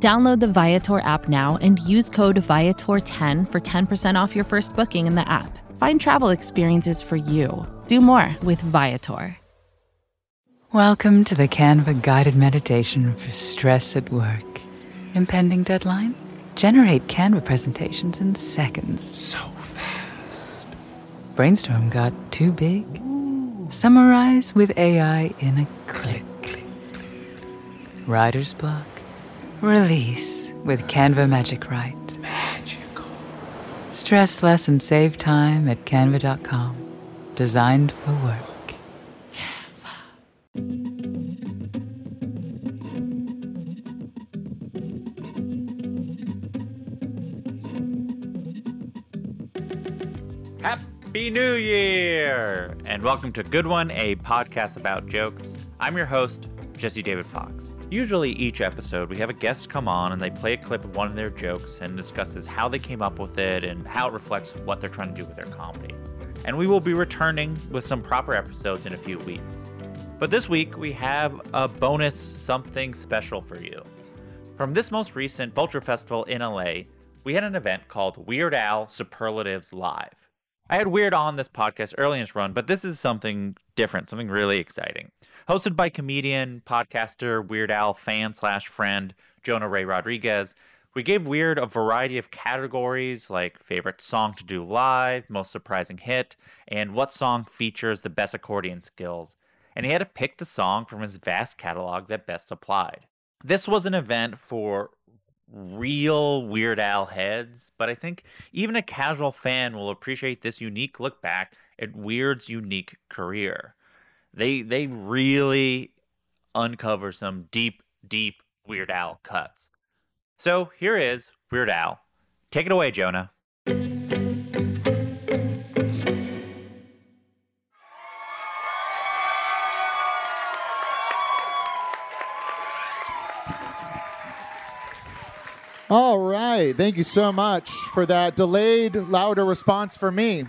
Download the Viator app now and use code Viator10 for 10% off your first booking in the app. Find travel experiences for you. Do more with Viator. Welcome to the Canva guided meditation for stress at work. Impending deadline? Generate Canva presentations in seconds. So fast. Brainstorm got too big? Ooh. Summarize with AI in a click. Click, click, click. Writer's block? Release with Canva Magic Write. Magical. Stress less and save time at canva.com. Designed for work. Canva. Happy New Year! And welcome to Good One, a podcast about jokes. I'm your host, Jesse David Fox. Usually each episode, we have a guest come on and they play a clip of one of their jokes and discusses how they came up with it and how it reflects what they're trying to do with their comedy. And we will be returning with some proper episodes in a few weeks. But this week, we have a bonus something special for you. From this most recent Vulture Festival in LA, we had an event called Weird Al Superlatives Live. I had Weird on this podcast early in its run, but this is something different, something really exciting. Hosted by comedian, podcaster, Weird Al fan/friend, Jonah Ray Rodrigues, we gave Weird a variety of categories like favorite song to do live, most surprising hit, and what song features the best accordion skills. And he had to pick the song from his vast catalog that best applied. This was an event for real Weird Al heads, but I think even a casual fan will appreciate this unique look back at Weird's unique career. They really uncover some deep, deep Weird Al cuts. So here is Weird Al. Take it away, Jonah. All right. Thank you so much for that delayed, louder response for me.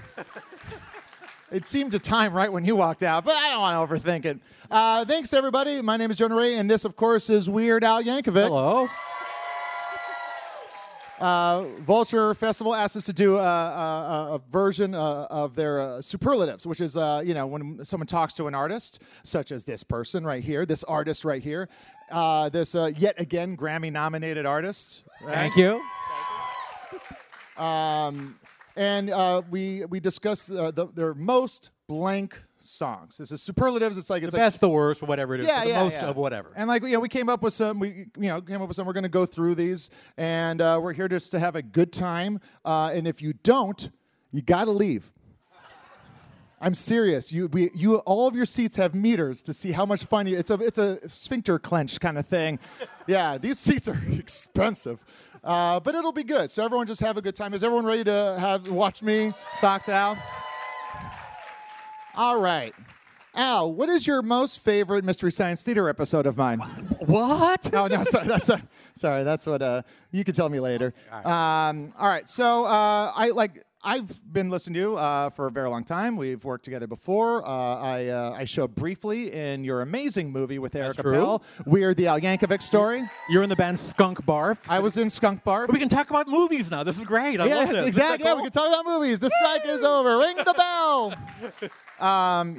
It seemed to time right when you walked out, but I don't want to overthink it. Thanks, everybody. My name is Jonah Ray, and this, of course, is Weird Al Yankovic. Hello. Vulture Festival asked us to do a version of their superlatives, which is, when someone talks to an artist, such as this person right here, this artist right here, this yet again Grammy-nominated artist. Right? Thank you. And we discussed their most blank songs. This is superlatives. It's like best, the worst, whatever it is. Yeah, the most of whatever. And we came up with some. We're going to go through these, and we're here just to have a good time. And if you don't, you got to leave. I'm serious. You all of your seats have meters to see how much fun you. It's a sphincter clench kind of thing. Yeah, these seats are expensive. But it'll be good. So everyone just have a good time. Is everyone ready to watch me talk to Al? All right. Al, what is your most favorite Mystery Science Theater episode of mine? What? Oh, no, sorry. That's what you can tell me later. All right. So I've been listening to you for a very long time. We've worked together before. I showed briefly in your amazing movie with Erica Bell, Weird the Al Yankovic Story. You're in the band Skunk Barf. I was in Skunk Barf. We can talk about movies now. This is great. I love this. Exactly. Yeah, cool? We can talk about movies. The strike is over. Ring the bell.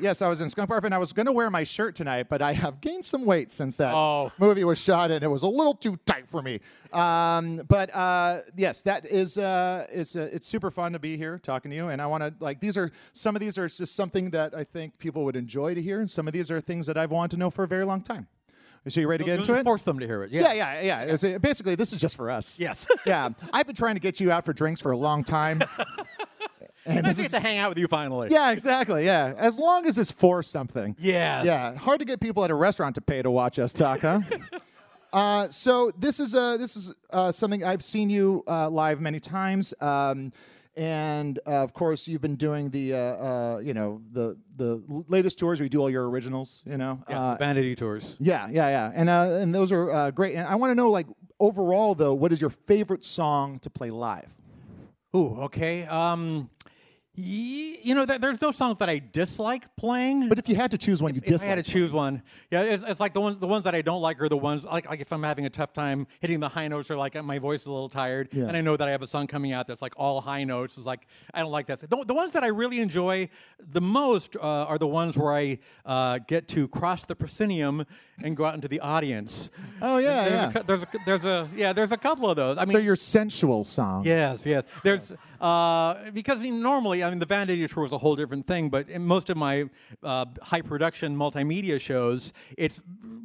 Yes, I was in Skunk Barf, and I was going to wear my shirt tonight, but I have gained some weight since that movie was shot, and it was a little too tight for me. Yes, that is it's super fun to be here talking to you, and I want to some of these are just something that I think people would enjoy to hear, and some of these are things that I've wanted to know for a very long time. So you ready to get into it? Force them to hear it. Yeah. Basically, this is just for us. Yes. Yeah, I've been trying to get you out for drinks for a long time. And I get to hang out with you finally. Yeah, exactly. Yeah, as long as it's for something. Yeah. Yeah. Hard to get people at a restaurant to pay to watch us talk, huh? So this is something I've seen you live many times. And of course, you've been doing the latest tours. We do all your originals, Yeah, vanity tours. Yeah, and those are great. And I want to know, like, overall though, what is your favorite song to play live? Ooh, okay. There's no songs that I dislike playing. But if you had to choose one, if I had to choose one, yeah, it's like the ones that I don't like are the ones like if I'm having a tough time hitting the high notes or like my voice is a little tired, and I know that I have a song coming out that's like all high notes. It's like I don't like that. The ones that I really enjoy the most are the ones where I get to cross the proscenium and go out into the audience. Oh yeah, there's a couple of those. I mean, so your sensual songs. Yes. There's because normally. I mean, the vanity tour was a whole different thing, but in most of my high production multimedia shows, it's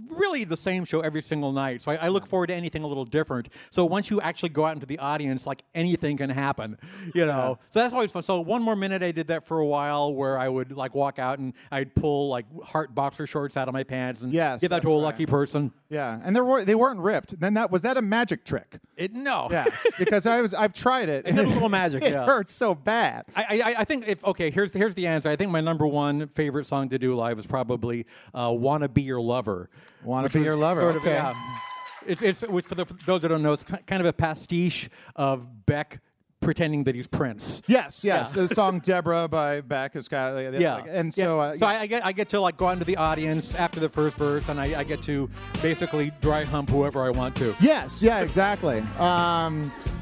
really the same show every single night. So I look forward to anything a little different. So once you actually go out into the audience, like anything can happen, . So that's always fun. So One More Minute, I did that for a while, where I would like walk out and I'd pull like heart boxer shorts out of my pants and give that to a lucky person. Yeah, and they weren't ripped. And then was that a magic trick? No. Yeah, because I've tried it. It's a little magic. It hurts so bad. Here's the answer. I think my number one favorite song to do live is probably "Wanna Be Your Lover." Wanna Be Your Lover. Sort of, okay. Yeah. It's for those that don't know, it's kind of a pastiche of Beck pretending that he's Prince. Yes. The song "Debra" by Beck is kind of I get to like go out into the audience after the first verse, and I get to basically dry hump whoever I want to. Yes, yeah, exactly.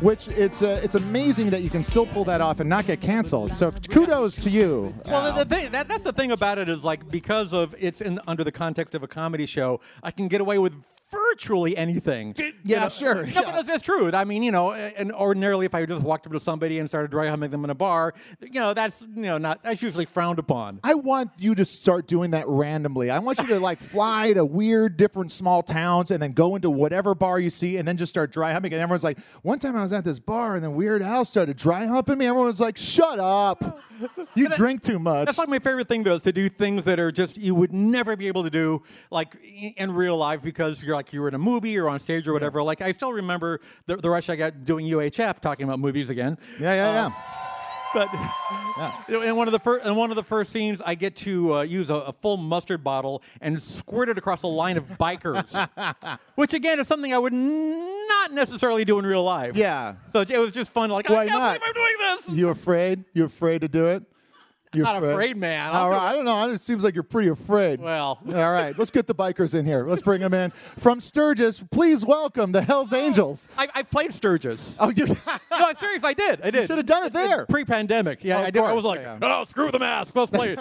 Which it's amazing that you can still pull that off and not get canceled. So kudos to you. Well, that's the thing about it is like because of it's under the context of a comedy show, I can get away with virtually anything. Sure. No, but that's true. I mean, and ordinarily if I just walked up to somebody and started dry humming them in a bar, that's usually frowned upon. I want you to start doing that randomly. I want you to like fly to weird different small towns and then go into whatever bar you see and then just start dry humming. And everyone's like, one time I was at this bar and then Weird Al started dry humping me. Everyone's like, shut up. You drink too much. That's like my favorite thing though, is to do things that are just you would never be able to do like in real life because you're like you were in a movie or on stage or whatever. Yeah. Like I still remember the rush I got doing UHF, talking about movies again. In one of the first scenes, I get to use a full mustard bottle and squirt it across a line of bikers, which again is something I would not necessarily do in real life. Yeah. So it was just fun. Like I can't believe I'm doing this. You afraid? You afraid to do it? You're not afraid, man. All right. I don't know. It seems like you're pretty afraid. Well. All right. Let's get the bikers in here. Let's bring them in. From Sturgis, please welcome the Hells Angels. I've played Sturgis. Oh, you? No, I'm serious. I did. You should have done it there. Pre-pandemic. Yeah, I did. I was like, no, screw the mask. Let's play it.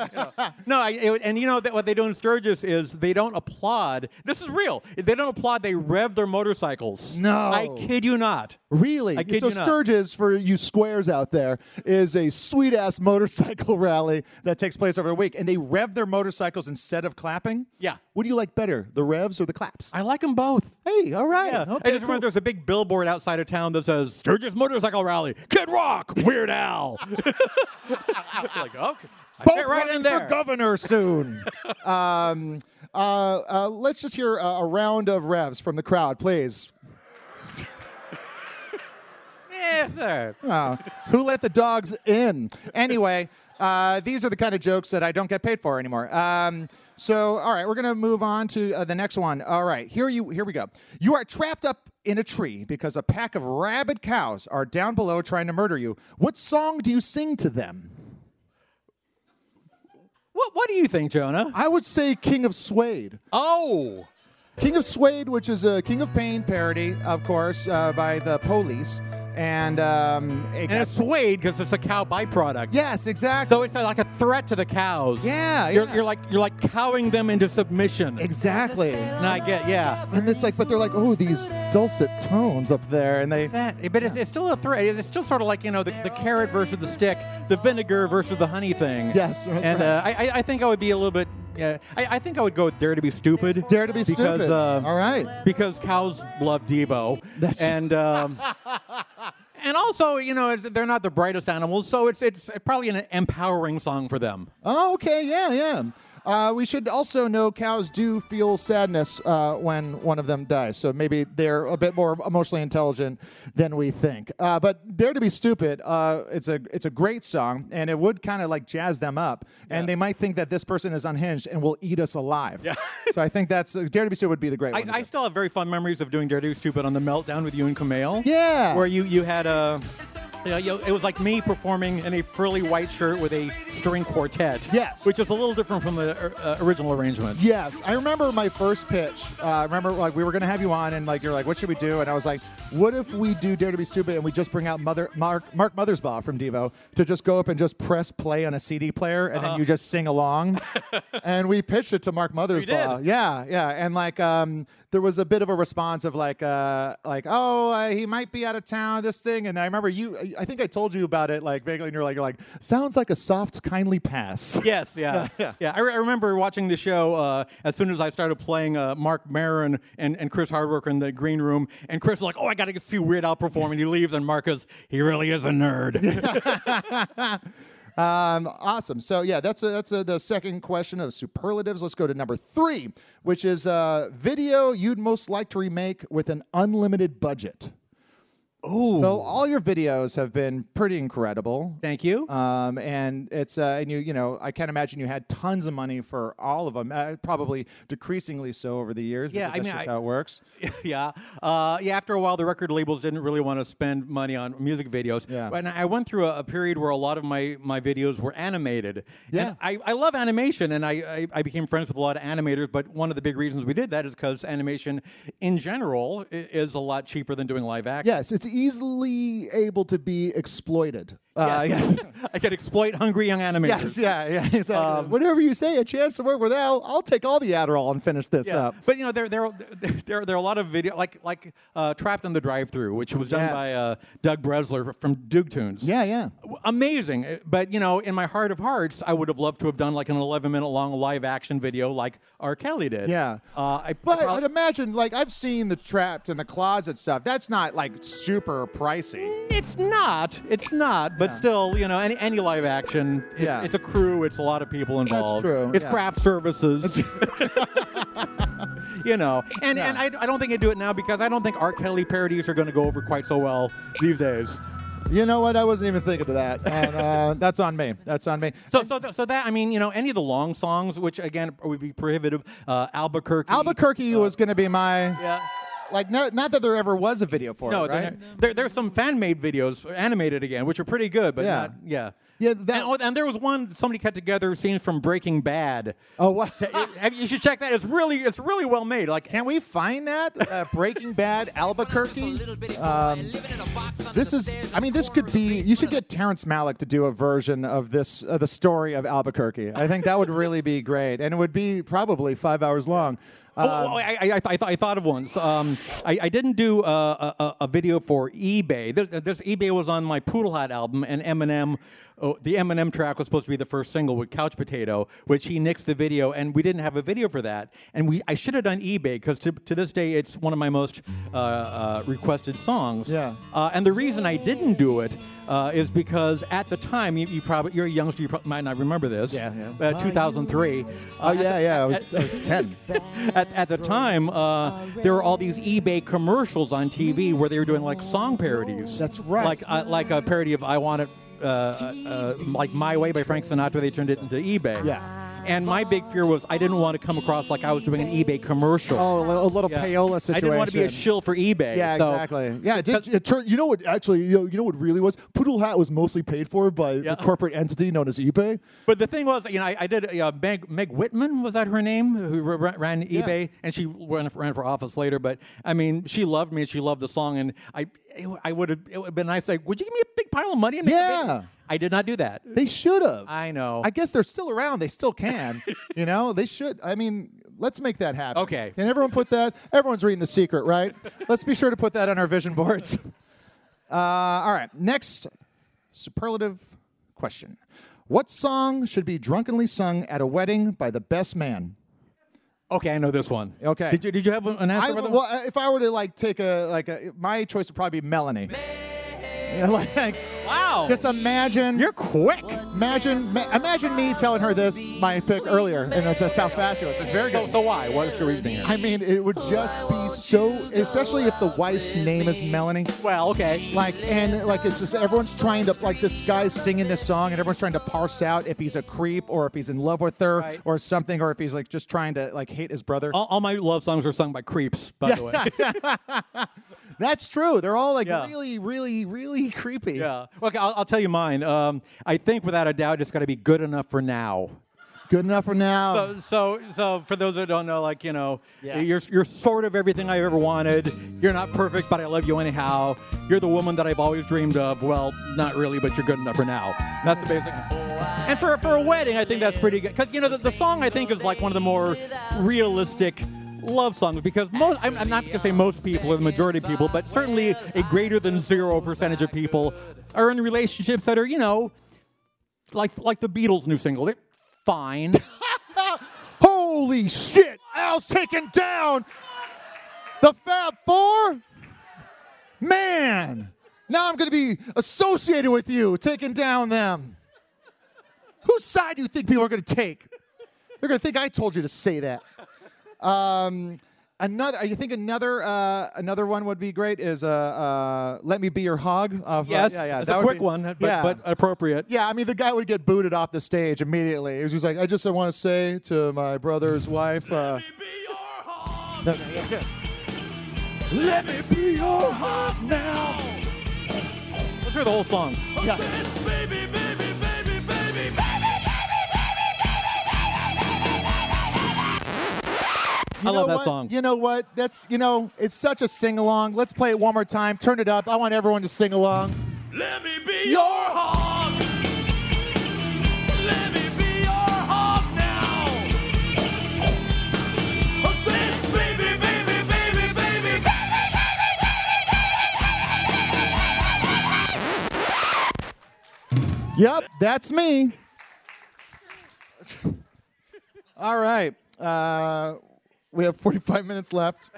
No, what they do in Sturgis is they don't applaud. This is real. They don't applaud. They rev their motorcycles. No. I kid you not. Really? I kid you not. So Sturgis, for you squares out there, is a sweet-ass motorcycle rally that takes place over a week, and they rev their motorcycles instead of clapping? Yeah. What do you like better, the revs or the claps? I like them both. Hey, all right. Yeah. Okay, I just remember there's a big billboard outside of town that says, Sturgis Motorcycle Rally, Kid Rock, Weird Al. Like, okay. Both right running in there. For governor soon. Let's just hear a round of revs from the crowd, please. Who let the dogs in? Anyway... these are the kind of jokes that I don't get paid for anymore. All right, we're going to move on to the next one. All right, here we go. You are trapped up in a tree because a pack of rabid cows are down below trying to murder you. What song do you sing to them? What do you think, Jonah? I would say King of Suede. Oh! King of Suede, which is a King of Pain parody, of course, by The Police. And it's suede because it's a cow byproduct. Yes, exactly. So it's like a threat to the cows. Yeah, you're like cowing them into submission. Exactly. And I get And it's like, but they're like, oh, these dulcet tones up there, and they. But it's still a threat. It's still sort of like the carrot versus the stick, the vinegar versus the honey thing. Yes. And I think I would be a little bit. Yeah, I think I would go with Dare to Be Stupid. Dare to Be Stupid. All right. Because cows love Devo. And also, they're not the brightest animals, so it's probably an empowering song for them. Oh, okay, yeah. We should also know cows do feel sadness when one of them dies, so maybe they're a bit more emotionally intelligent than we think. But Dare to Be Stupid, it's a great song, and it would kind of like jazz them up, and they might think that this person is unhinged and will eat us alive. Yeah. So I think that's Dare to Be Stupid would be the great one. I still have very fond memories of doing Dare to Be Stupid on the Meltdown with you and Kumail. Yeah. Where you had a... it was like me performing in a frilly white shirt with a string quartet. Yes. Which is a little different from the original arrangement. Yes. I remember my first pitch. I remember like we were going to have you on and like you're like, what should we do? And I was like, what if we do Dare to Be Stupid and we just bring out Mark Mothersbaugh from Devo to just go up and just press play on a CD player and then you just sing along? And we pitched it to Mark Mothersbaugh. You did? Yeah, yeah. And like there was a bit of a response of he might be out of town, this thing. And I remember I think I told you about it, like vaguely, and you're like, sounds like a soft, kindly pass. Yes, yeah, yeah. Yeah. I remember watching the show as soon as I started playing Mark Maron and Chris Hardwick in the green room, and Chris was like, "Oh, I got to see Weird Al perform," and he leaves, and Mark is, he really is a nerd. Awesome. So yeah, that's the second question of superlatives. Let's go to number 3, which is video you'd most like to remake with an unlimited budget. Ooh. So all your videos have been pretty incredible. Thank you. And it's and you know I can't imagine you had tons of money for all of them. Probably decreasingly so over the years. Yeah, that's just how it works. Yeah, yeah. After a while, the record labels didn't really want to spend money on music videos. Yeah. And I went through a period where a lot of my videos were animated. Yeah. And I love animation, and I became friends with a lot of animators. But one of the big reasons we did that is because animation, in general, is a lot cheaper than doing live action. Yes, it's easily able to be exploited. Yes. I could exploit hungry young animators. Yes, yeah, exactly. Whatever you say, a chance to work with Al. I'll take all the Adderall and finish this up. But you know, there are a lot of video like Trapped in the Drive-Thru, which was done by Doug Bresler from Duketunes. Yeah, yeah, amazing. But you know, in my heart of hearts, I would have loved to have done like an 11-minute long live action video like R. Kelly did. Yeah, I'd imagine like I've seen the Trapped in the Closet stuff. That's not like super pricey. It's not. But still, you know, any live action, it's a crew, it's a lot of people involved. That's true. It's craft services. You know, and I don't think I do it now because I don't think R. Kelly parodies are going to go over quite so well these days. You know what? I wasn't even thinking of that. And, that's on me. That's on me. So that, I mean, you know, any of the long songs, which again would be prohibitive. Albuquerque was going to be my. Yeah. Like, not that there ever was a video for it, right? There's some fan-made videos, animated again, which are pretty good, but not. And there was one, somebody cut together scenes from Breaking Bad. Oh, wow. You should check that. It's really well made. Like, can we find that? Breaking Bad, Albuquerque? This could be, you should get Terrence Malick to do a version of this, the story of Albuquerque. I think that would really be great. And it would be probably 5 hours long. I thought of one. I didn't do a video for eBay. This eBay was on my Poodle Hat album, and Eminem, the Eminem track was supposed to be the first single with Couch Potato, which he nixed the video, and we didn't have a video for that. And I should have done eBay because to this day it's one of my most requested songs. Yeah. And the reason I didn't do it is because at the time you're a youngster, you might not remember this. Yeah. 2003. I was 10. At the time, there were all these eBay commercials on TV where they were doing like song parodies. That's right. Like a parody of "I Want It," like "My Way" by Frank Sinatra. They turned it into eBay. Yeah. And my big fear was I didn't want to come across like I was doing an eBay commercial. Oh, a little payola situation. I didn't want to be a shill for eBay. Yeah, so. Exactly. Yeah, you know what really was? Poodle Hat was mostly paid for by the corporate entity known as eBay. But the thing was, you know, I did Meg Whitman, was that her name, who ran eBay, and she ran for office later. But I mean, she loved me and she loved the song, and it would have been nice. Like, would you give me a big pile of money? And I did not do that. They should have. I know. I guess they're still around. They still can. You know, they should. I mean, let's make that happen. Okay. Can everyone put that? Everyone's reading The Secret, right? Let's be sure to put that on our vision boards. All right. Next superlative question. What song should be drunkenly sung at a wedding by the best man? Okay, I know this one. Okay. Did you have an answer for that? Well, if I were to like take my choice would probably be Melanie. Wow. Just imagine. You're quick. Imagine me telling her this, my pick earlier, and that's how fast it was. It's very good. So why? What is your reasoning? I mean, it would just be so, especially if the wife's name is Melanie. Well, okay. Like it's just everyone's trying to, like, this guy's singing this song, and everyone's trying to parse out if he's a creep or if he's in love with her or something, or if he's like just trying to like hate his brother. All my love songs are sung by creeps, by the way. That's true. They're all like really, really, really creepy. Yeah. Okay, I'll tell you mine. I think without a doubt, it's got to be Good Enough for Now. Good enough for now. So for those who don't know, like, you know, you're sort of everything I've ever wanted. You're not perfect, but I love you anyhow. You're the woman that I've always dreamed of. Well, not really, but you're good enough for now. That's the basic. And for a wedding, I think that's pretty good. Because, you know, the song, I think, is like one of the more realistic love songs, because most, I'm not going to say most people or the majority of people, but certainly a greater than 0% of people are in relationships that are, you know, like the Beatles' new single. They're fine. Holy shit! Al's taking down the Fab Four? Man! Now I'm going to be associated with you taking down them. Whose side do you think people are going to take? They're going to think I told you to say that. Another one would be great is Let Me Be Your Hog. It's a quick one, but appropriate. Yeah, I mean, the guy would get booted off the stage immediately. He was just like, I just want to say to my brother's wife. Let me be your hog. Let me be your hog now. Let's hear the whole song. Yeah. Baby, baby, baby, baby, baby. I love that song. You know what? That's, you know, it's such a sing-along. Let's play it one more time. Turn it up. I want everyone to sing along. Let me be your hog. Let me be your hog now. Oh, baby, baby, baby, baby, baby, baby, baby, baby, baby. Yep, that's me. All right. We have 45 minutes left.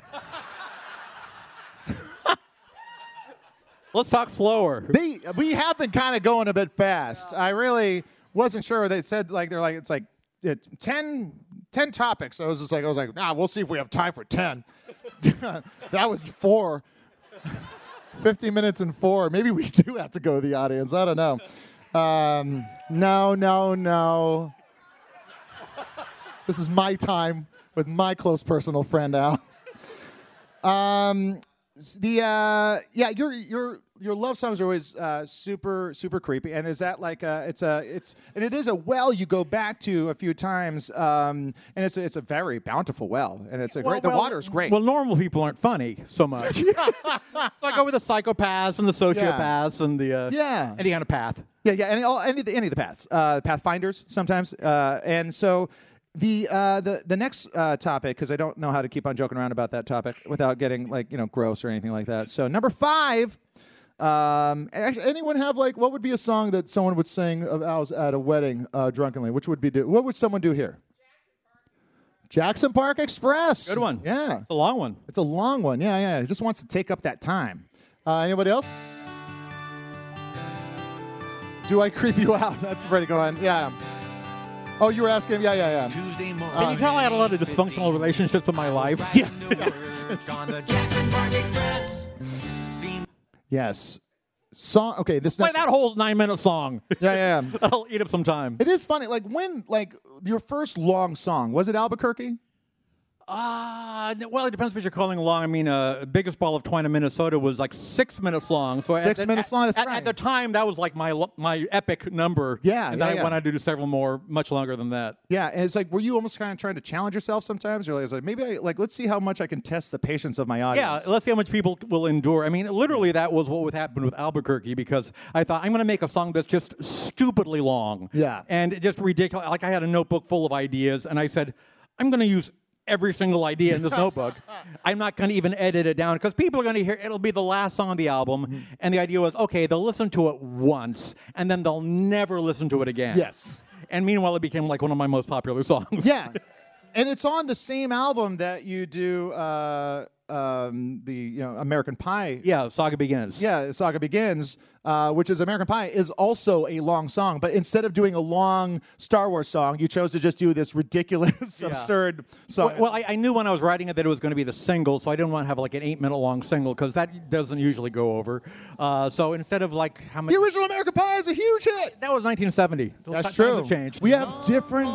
Let's talk slower. We have been kind of going a bit fast. Yeah. I really wasn't sure. They said it's 10 topics. I was like, nah, we'll see if we have time for 10. That was 4. 50 minutes and 4. Maybe we do have to go to the audience. I don't know. No. This is my time with my close personal friend Al. Your love songs are always super, super creepy. And is that like it is a well you go back to a few times, and it's a very bountiful well, and it's a great. The water's great. Well, normal people aren't funny so much. Like over the psychopaths and the sociopaths and the Indianapath. Any of the paths, pathfinders sometimes, and so. The next topic, because I don't know how to keep on joking around about that topic without getting gross or anything like that. So number 5, anyone have what would be a song that someone would sing of Al's at a wedding drunkenly? What would someone do here? Jackson Park Express. Good one. Yeah, it's a long one. Yeah. It just wants to take up that time. Anybody else? Do I Creep You Out? That's a pretty good one. Yeah. Oh, you were asking? Yeah. Tuesday morning. Can you tell I had a lot of dysfunctional relationships in my life? Yeah. Yes. Song. Okay, this play that whole 9-minute song. Yeah. I'll eat up some time. It is funny. When your first long song, was it Albuquerque? Well, it depends what you're calling long. I mean, Biggest Ball of Twine in Minnesota was 6 minutes long. So 6 minutes long, that's right. At the time, that was my epic number. Yeah. And I wanted to do several more, much longer than that. Yeah, and it's were you almost kind of trying to challenge yourself sometimes? You're maybe let's see how much I can test the patience of my audience. Yeah, let's see how much people will endure. I mean, literally that was what would happen with Albuquerque, because I thought, I'm going to make a song that's just stupidly long. Yeah. And just ridiculous. I had a notebook full of ideas, and I said, I'm going to use every single idea in this notebook. I'm not going to even edit it down, because people are going to hear it'll be the last song on the album, and the idea was, okay, they'll listen to it once, and then they'll never listen to it again. Yes. And meanwhile, it became one of my most popular songs. Yeah. And it's on the same album that you do the American Pie. Yeah, Saga Begins. which is American Pie, is also a long song. But instead of doing a long Star Wars song, you chose to just do this ridiculous, absurd song. Well, I knew when I was writing it that it was going to be the single, so I didn't want to have like an 8-minute long single because that doesn't usually go over. So instead of like how many... The original American Pie is a huge hit! That was 1970. That's true. Times have changed. We have different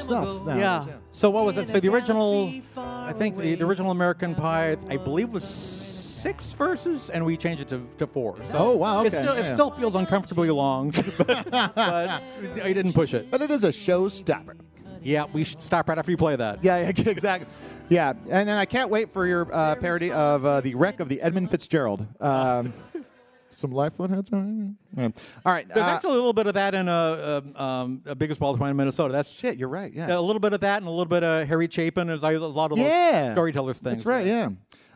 stuff now. Yeah. So what was it? So the original, I think the original American Pie, I believe was... 6 verses, and we change it to 4. So oh, wow, okay. It still feels uncomfortably long, but I didn't push it. But it is a showstopper. Yeah, we should stop right after you play that. Yeah, exactly. Yeah, and then I can't wait for your parody of The Wreck of the Edmund Fitzgerald. Some Lifeline heads on it? All right. There's actually a little bit of that in a Biggest Ball of Twine in Minnesota. That's shit, you're right, yeah. A little bit of that and a little bit of Harry Chapin. There's a lot of those storytellers things. That's right, yeah.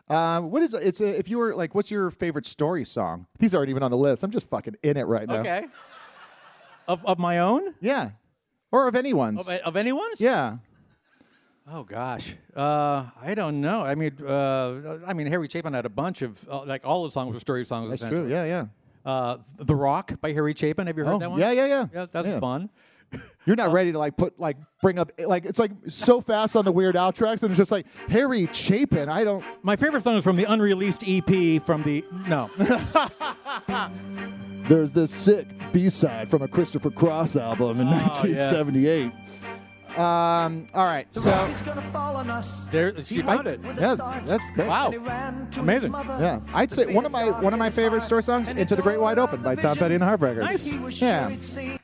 What is it's a, if you were like, what's your favorite story song? These aren't even on the list. I'm just fucking in it right now. Okay. Of my own? Yeah. Or of anyone's? Of anyone's? Yeah. Oh gosh. I don't know. I mean, Harry Chapin had a bunch of like all his songs were story songs. That's true. Yeah, yeah. The Rock by Harry Chapin. Have you heard that one? Yeah. That's fun. You're not ready to like put like bring up like it's like so fast on the Weird Al tracks and it's just like Harry Chapin. I don't. My favorite song is from the unreleased EP from the There's this sick B-side from a Christopher Cross album in 1978. Yeah. All right, so she found it. Yeah, that's great. Wow, amazing. Yeah, I'd say one of my favorite story songs, "Into the Great Wide Open" by Tom Petty and the Heartbreakers. Nice. Yeah.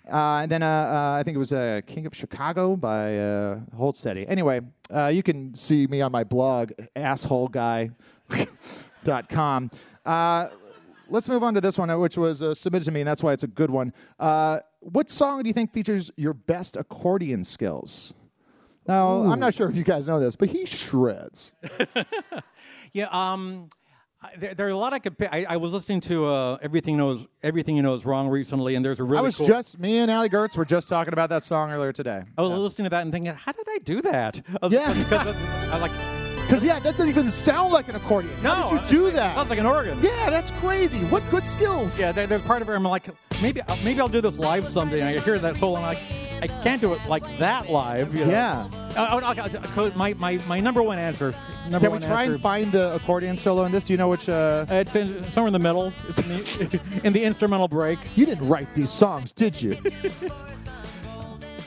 And then I think it was King of Chicago by Holt Steady. Anyway, you can see me on my blog, assholeguy.com. Let's move on to this one, which was submitted to me, and that's why it's a good one. What song do you think features your best accordion skills? Now, ooh. I'm not sure if you guys know this, but he shreds. Yeah, there are a lot I could pick. I was listening to Everything You Know Is Wrong recently, and there's a really me and Allie Gertz were just talking about that song earlier today. I was listening to that and thinking, how did I do that? Because that doesn't even sound like an accordion. No, how did you do that? Sounds like an organ. Yeah, that's crazy. What good skills? Yeah, there's part of it I'm like, maybe I'll do this live someday, and I hear that solo, and I'm like, I can't do it like that live. You know? Yeah. My number one answer. Can we try and find the accordion solo in this? Do you know which? It's somewhere in the middle. It's in the instrumental break. You didn't write these songs, did you?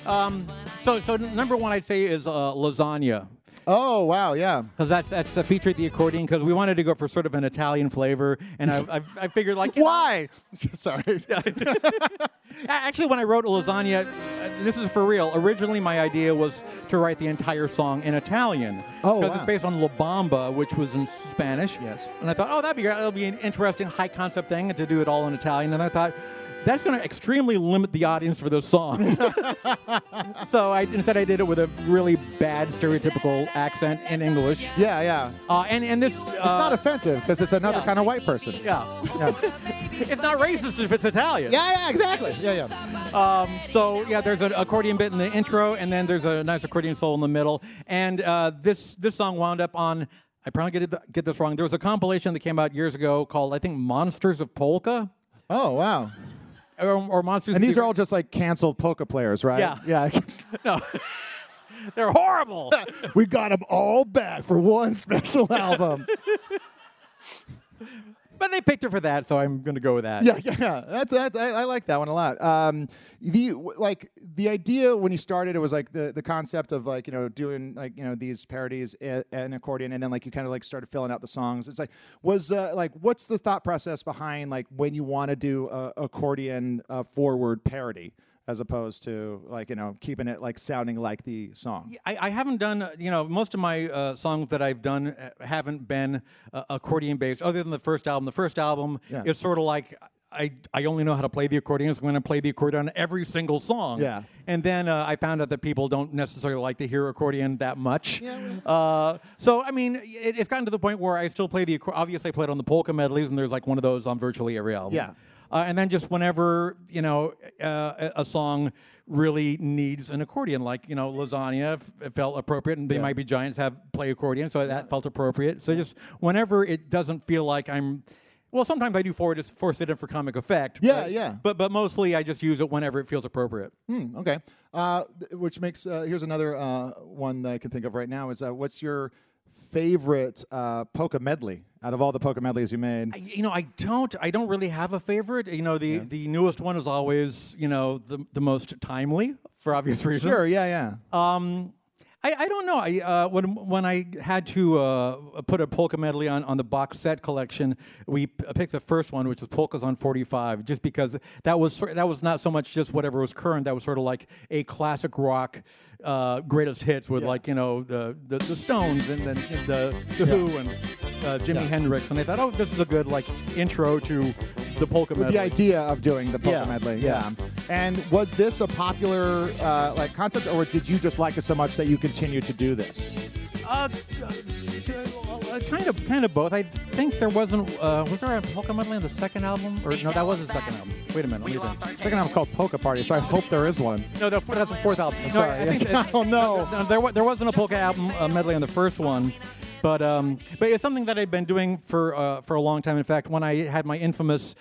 So number one, I'd say is Lasagna. Oh wow, yeah. Because that's the feature of the accordion. Because we wanted to go for sort of an Italian flavor, and I figured like why? Sorry. Actually, when I wrote Lasagna, this is for real. Originally, my idea was to write the entire song in Italian. Oh wow. Because it's based on La Bamba, which was in Spanish. Yes. And I thought, oh, that'd be great. That'll be an interesting high concept thing to do it all in Italian. And I thought, that's going to extremely limit the audience for this song. So instead I did it with a really bad stereotypical accent in English. Yeah, yeah. And this... it's not offensive because it's another kind of white person. Yeah. It's not racist if it's Italian. Yeah, yeah, exactly. Yeah, yeah. There's an accordion bit in the intro, and then there's a nice accordion solo in the middle. And this song wound up on... I probably get this wrong. There was a compilation that came out years ago called, I think, Monsters of Polka. Oh, wow. Or Monsters. And these are all just like canceled polka players, right? Yeah. Yeah. No. They're horrible. We got them all back for one special album. But they picked her for that, so I'm going to go with that. Yeah, yeah. I like that one a lot. The idea when you started, it was like the concept of like, you know, doing like, you know, these parodies and accordion, and then like you kind of like started filling out the songs. It's like what's the thought process behind like when you want to do accordion forward parody? As opposed to, like, you know, keeping it, like, sounding like the song. Yeah, I haven't done, you know, most of my songs that I've done haven't been accordion-based, other than the first album. The first album is sort of like, I only know how to play the accordion, so I'm going to play the accordion on every single song. Yeah. And then I found out that people don't necessarily like to hear accordion that much. Yeah. So, I mean, it's gotten to the point where I still play the accordion. Obviously, I play it on the polka medleys, and there's, like, one of those on virtually every album. Yeah. And then just whenever, you know, a song really needs an accordion, like, you know, Lasagna felt appropriate, and They Might Be Giants play accordion, so that felt appropriate. So just whenever it doesn't feel like I'm Well, sometimes I do force it in for comic effect. Yeah, but, yeah. But mostly I just use it whenever it feels appropriate. Okay. Which makes, here's another one that I can think of right now is what's your favorite polka medley out of all the polka medleys you made? I don't really have a favorite. You know, the newest one is always, you know, the most timely for obvious reasons. Sure, yeah, yeah. I don't know. When I had to put a polka medley on the box set collection, we picked the first one, which was Polkas on 45, just because that was not so much just whatever was current. That was sort of like a classic rock greatest hits with like, you know, the Stones and then the Who and Jimi Hendrix. And I thought, oh, this is a good like intro to the polka medley. The idea of doing the polka medley, yeah. And was this a popular like concept, or did you just like it so much that you continue to do this? Kind of both. I think there wasn't. Was there a polka medley on the second album? Or no, that wasn't the second album. Wait a minute. Second album's called Polka Party, so I hope there is one. No, that's the fourth album. I'm sorry. Oh no. There wasn't a polka album medley on the first one. But it's something that I've been doing for a long time. In fact, when I had my infamous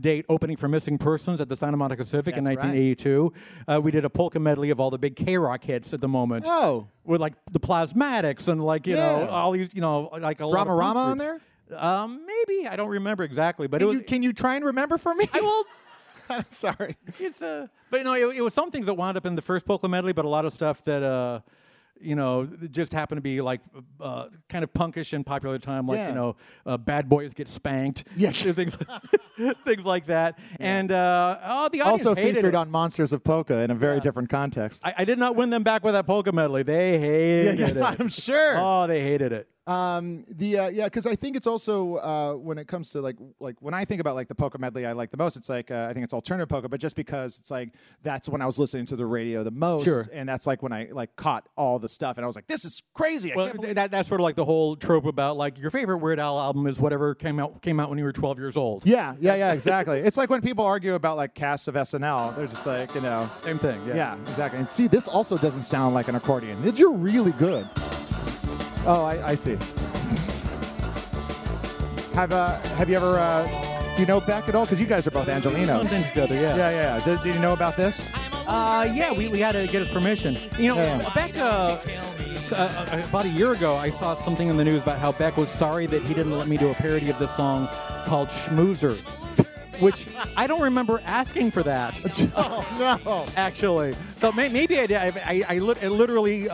date opening for Missing Persons at the Santa Monica Civic in 1982, we did a polka medley of all the big K-rock hits at the moment. Oh, with like the Plasmatics and like you know all these, you know, like a lot of Dramarama on there. Maybe I don't remember exactly, but can you try and remember for me? I will. I'm sorry. It's but you know, it was some things that wound up in the first polka medley, but a lot of stuff that. You know, it just happened to be like kind of punkish and popular at the time, like you know, bad boys get spanked, things like that, and the audience also hated featured it. On Monsters of Polka in a very different context. I did not win them back with that polka medley. They hated it. I'm sure. Oh, they hated it. Because I think it's also when it comes to like when I think about like the polka medley I like the most, it's like I think it's alternative polka, but just because it's like that's when I was listening to the radio the most, and that's like when I like caught all the stuff, and I was like, this is crazy. Well, that's sort of like the whole trope about like your favorite Weird Al album is whatever came out when you were 12 years old. Yeah, exactly. It's like when people argue about like casts of SNL, they're just like, you know, same thing. Yeah, exactly. And see, this also doesn't sound like an accordion. You're really good. Oh, I see. Have you ever? Do you know Beck at all? Because you guys are both Angelinos. Yeah. Did you know about this? We had to get his permission. You know, Beck. About a year ago, I saw something in the news about how Beck was sorry that he didn't let me do a parody of this song called "Schmoozer," which I don't remember asking for that. Oh, no. Actually. So maybe I did. It literally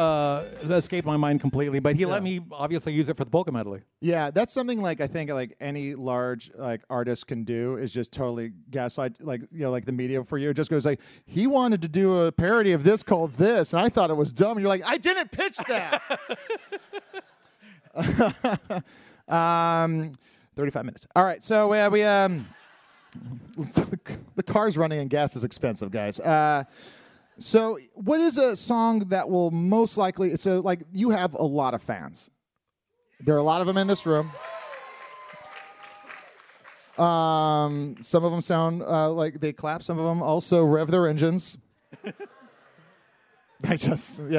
escaped my mind completely, but he let me obviously use it for the polka medley. Yeah, that's something like I think like any large like artist can do is just totally gaslight, like, you know, like the media for you. It just goes like, he wanted to do a parody of this called this, and I thought it was dumb. And you're like, I didn't pitch that. 35 minutes. All right, so we... The car's running and gas is expensive, guys. So what is a song that will most likely... So, like, you have a lot of fans. There are a lot of them in this room. Some of them sound like they clap. Some of them also rev their engines. I should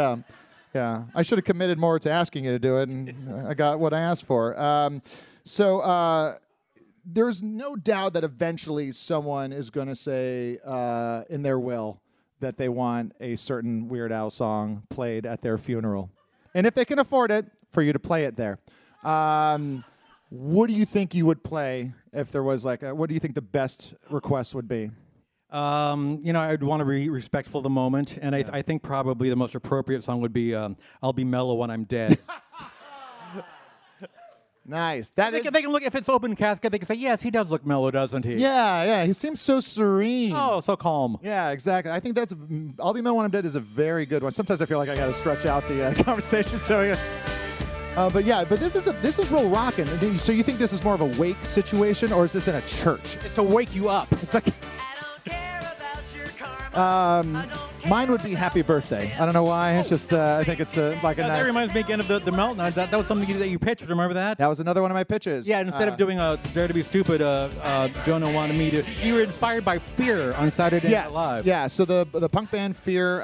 have committed more to asking you to do it, and I got what I asked for. There's no doubt that eventually someone is going to say in their will that they want a certain Weird Al song played at their funeral. And if they can afford it, for you to play it there. What do you think you would play if there was like, what do you think the best request would be? You know, I'd want to be respectful of the moment. And I think probably the most appropriate song would be I'll Be Mellow When I'm Dead. Nice. They can look, if it's open casket, they can say, yes, he does look mellow, doesn't he? Yeah. He seems so serene. Oh, so calm. Yeah, exactly. I think that's, I'll Be Mellow When I'm Dead is a very good one. Sometimes I feel like I got to stretch out the conversation. So, yeah. But this is real rockin'. So you think this is more of a wake situation, or is this in a church? It's to wake you up. It's like... mine would be Happy Birthday. I don't know why. It's just, I think it's like a nice... That reminds me again of the Melton. That was something that you pitched. Remember that? That was another one of my pitches. Yeah, and instead of doing a Dare to Be Stupid, Jonah wanted me to... You were inspired by Fear on Saturday Night Live. Yeah, so the punk band Fear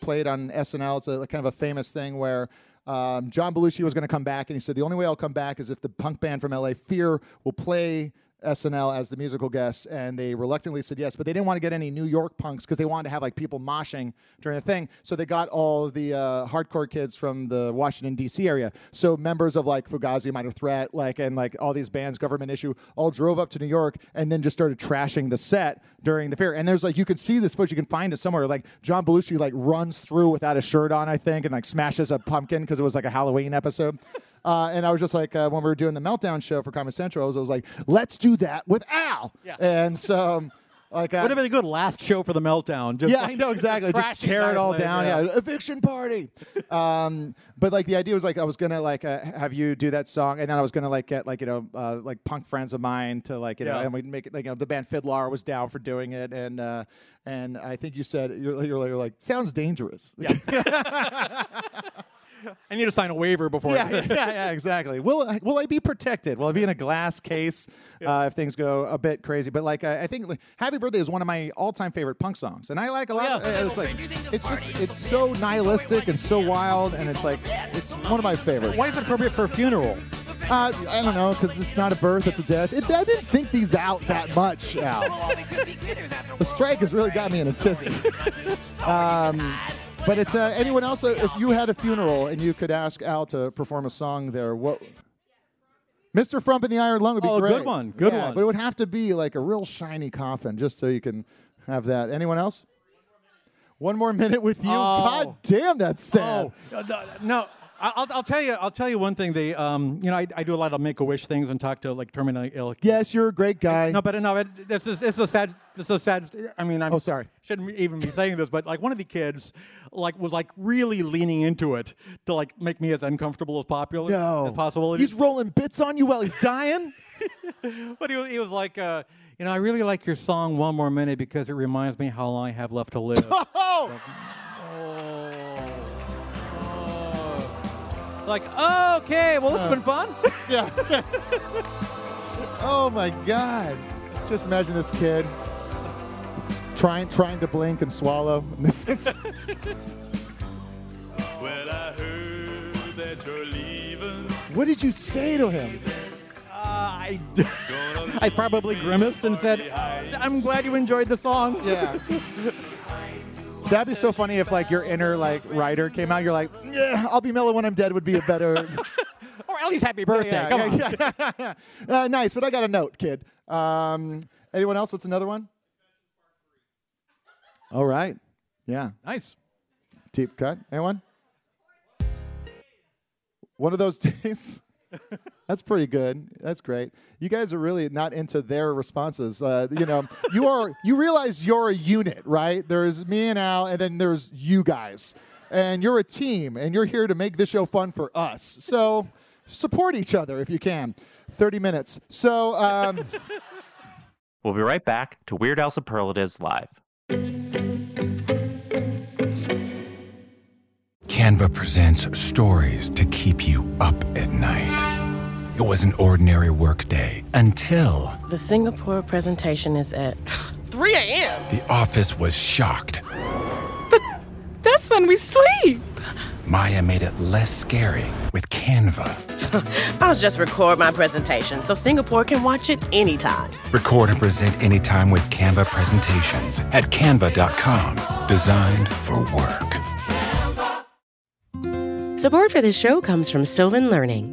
played on SNL. It's kind of a famous thing where John Belushi was going to come back, and he said, the only way I'll come back is if the punk band from L.A., Fear, will play SNL as the musical guests, and they reluctantly said yes, but they didn't want to get any New York punks because they wanted to have like people moshing during the thing. So they got all the hardcore kids from the Washington D.C. area. So members of like Fugazi, Minor Threat, like and like all these bands, Government Issue, all drove up to New York and then just started trashing the set during the fair. And there's like you could see this footage, you can find it somewhere. Like John Belushi like runs through without a shirt on, I think, and like smashes a pumpkin because it was like a Halloween episode. And I was just like, when we were doing the Meltdown show for Comedy Central, I was like, let's do that with Al. Yeah. And so, like, would have been a good last show for the Meltdown. Just I know, exactly. Just tear it all down. Yeah. Eviction party. But like the idea was like I was gonna like have you do that song, and then I was gonna like get like like punk friends of mine to like you know, and we'd make it like the band Fiddlar was down for doing it, and I think you said you're like sounds dangerous. Yeah. I need to sign a waiver before. Yeah, exactly. Will I be protected? Will I be in a glass case if things go a bit crazy? But like, I think like, "Happy Birthday" is one of my all-time favorite punk songs, and I like a lot. Yeah. It's like it's just it's so nihilistic and so wild, and it's like it's one of my favorites. Why is it appropriate for a funeral? I don't know, because it's not a birth, it's a death. I didn't think these out that much, Al. The strike has really got me in a tizzy. But it's anyone else, if you had a funeral and you could ask Al to perform a song there, what? Mr. Frump and the Iron Lung would be great. Oh, good one. But it would have to be like a real shiny coffin just so you can have that. Anyone else? One more minute with you. God damn, that's sad. No. I'll tell you one thing. They, you know, I do a lot of make-a-wish things and talk to like terminally ill. Yes, you're a great guy. It's so sad. I mean, I'm sorry. Shouldn't even be saying this, but like one of the kids, like was like really leaning into it to like make me as uncomfortable as as possible. He's rolling bits on you while he's dying. But he was like, you know, I really like your song "One More Minute" because it reminds me how long I have left to live. Like, okay, well, this has been fun. Yeah. Oh, my God. Just imagine this kid trying to blink and swallow. Well, I heard that you're leaving. What did you say to him? I probably grimaced and said, I'm glad you enjoyed the song. Yeah. That'd be so funny if, like, your inner, like, writer came out. You're like, yeah, I'll be mellow when I'm dead would be a better... Or at least happy birthday. Come on. Nice, but I got a note, kid. Anyone else? What's another one? All right. Yeah. Nice. Deep cut. Anyone? One of those days. That's pretty good. That's great. You guys are really not into their responses. You know, you realize you're a unit, right? There's me and Al, and then there's you guys. And you're a team, and you're here to make this show fun for us. So support each other if you can. 30 minutes. So we'll be right back to Weird Al Superlatives Live. Canva presents stories to keep you up at night. It was an ordinary workday until... The Singapore presentation is at 3 a.m. The office was shocked. But that's when we sleep. Maya made it less scary with Canva. I'll just record my presentation so Singapore can watch it anytime. Record and present anytime with Canva presentations at canva.com. Designed for work. Support for this show comes from Sylvan Learning.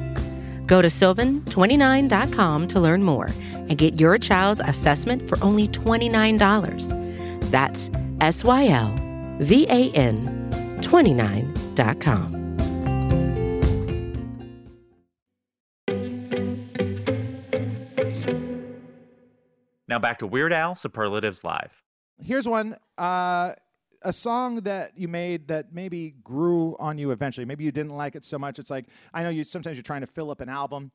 Go to sylvan29.com to learn more and get your child's assessment for only $29. That's SYLVAN29.com. Now back to Weird Al Superlatives Live. Here's one, a song that you made that maybe grew on you eventually. Maybe you didn't like it so much. It's like, I know you sometimes you're trying to fill up an album.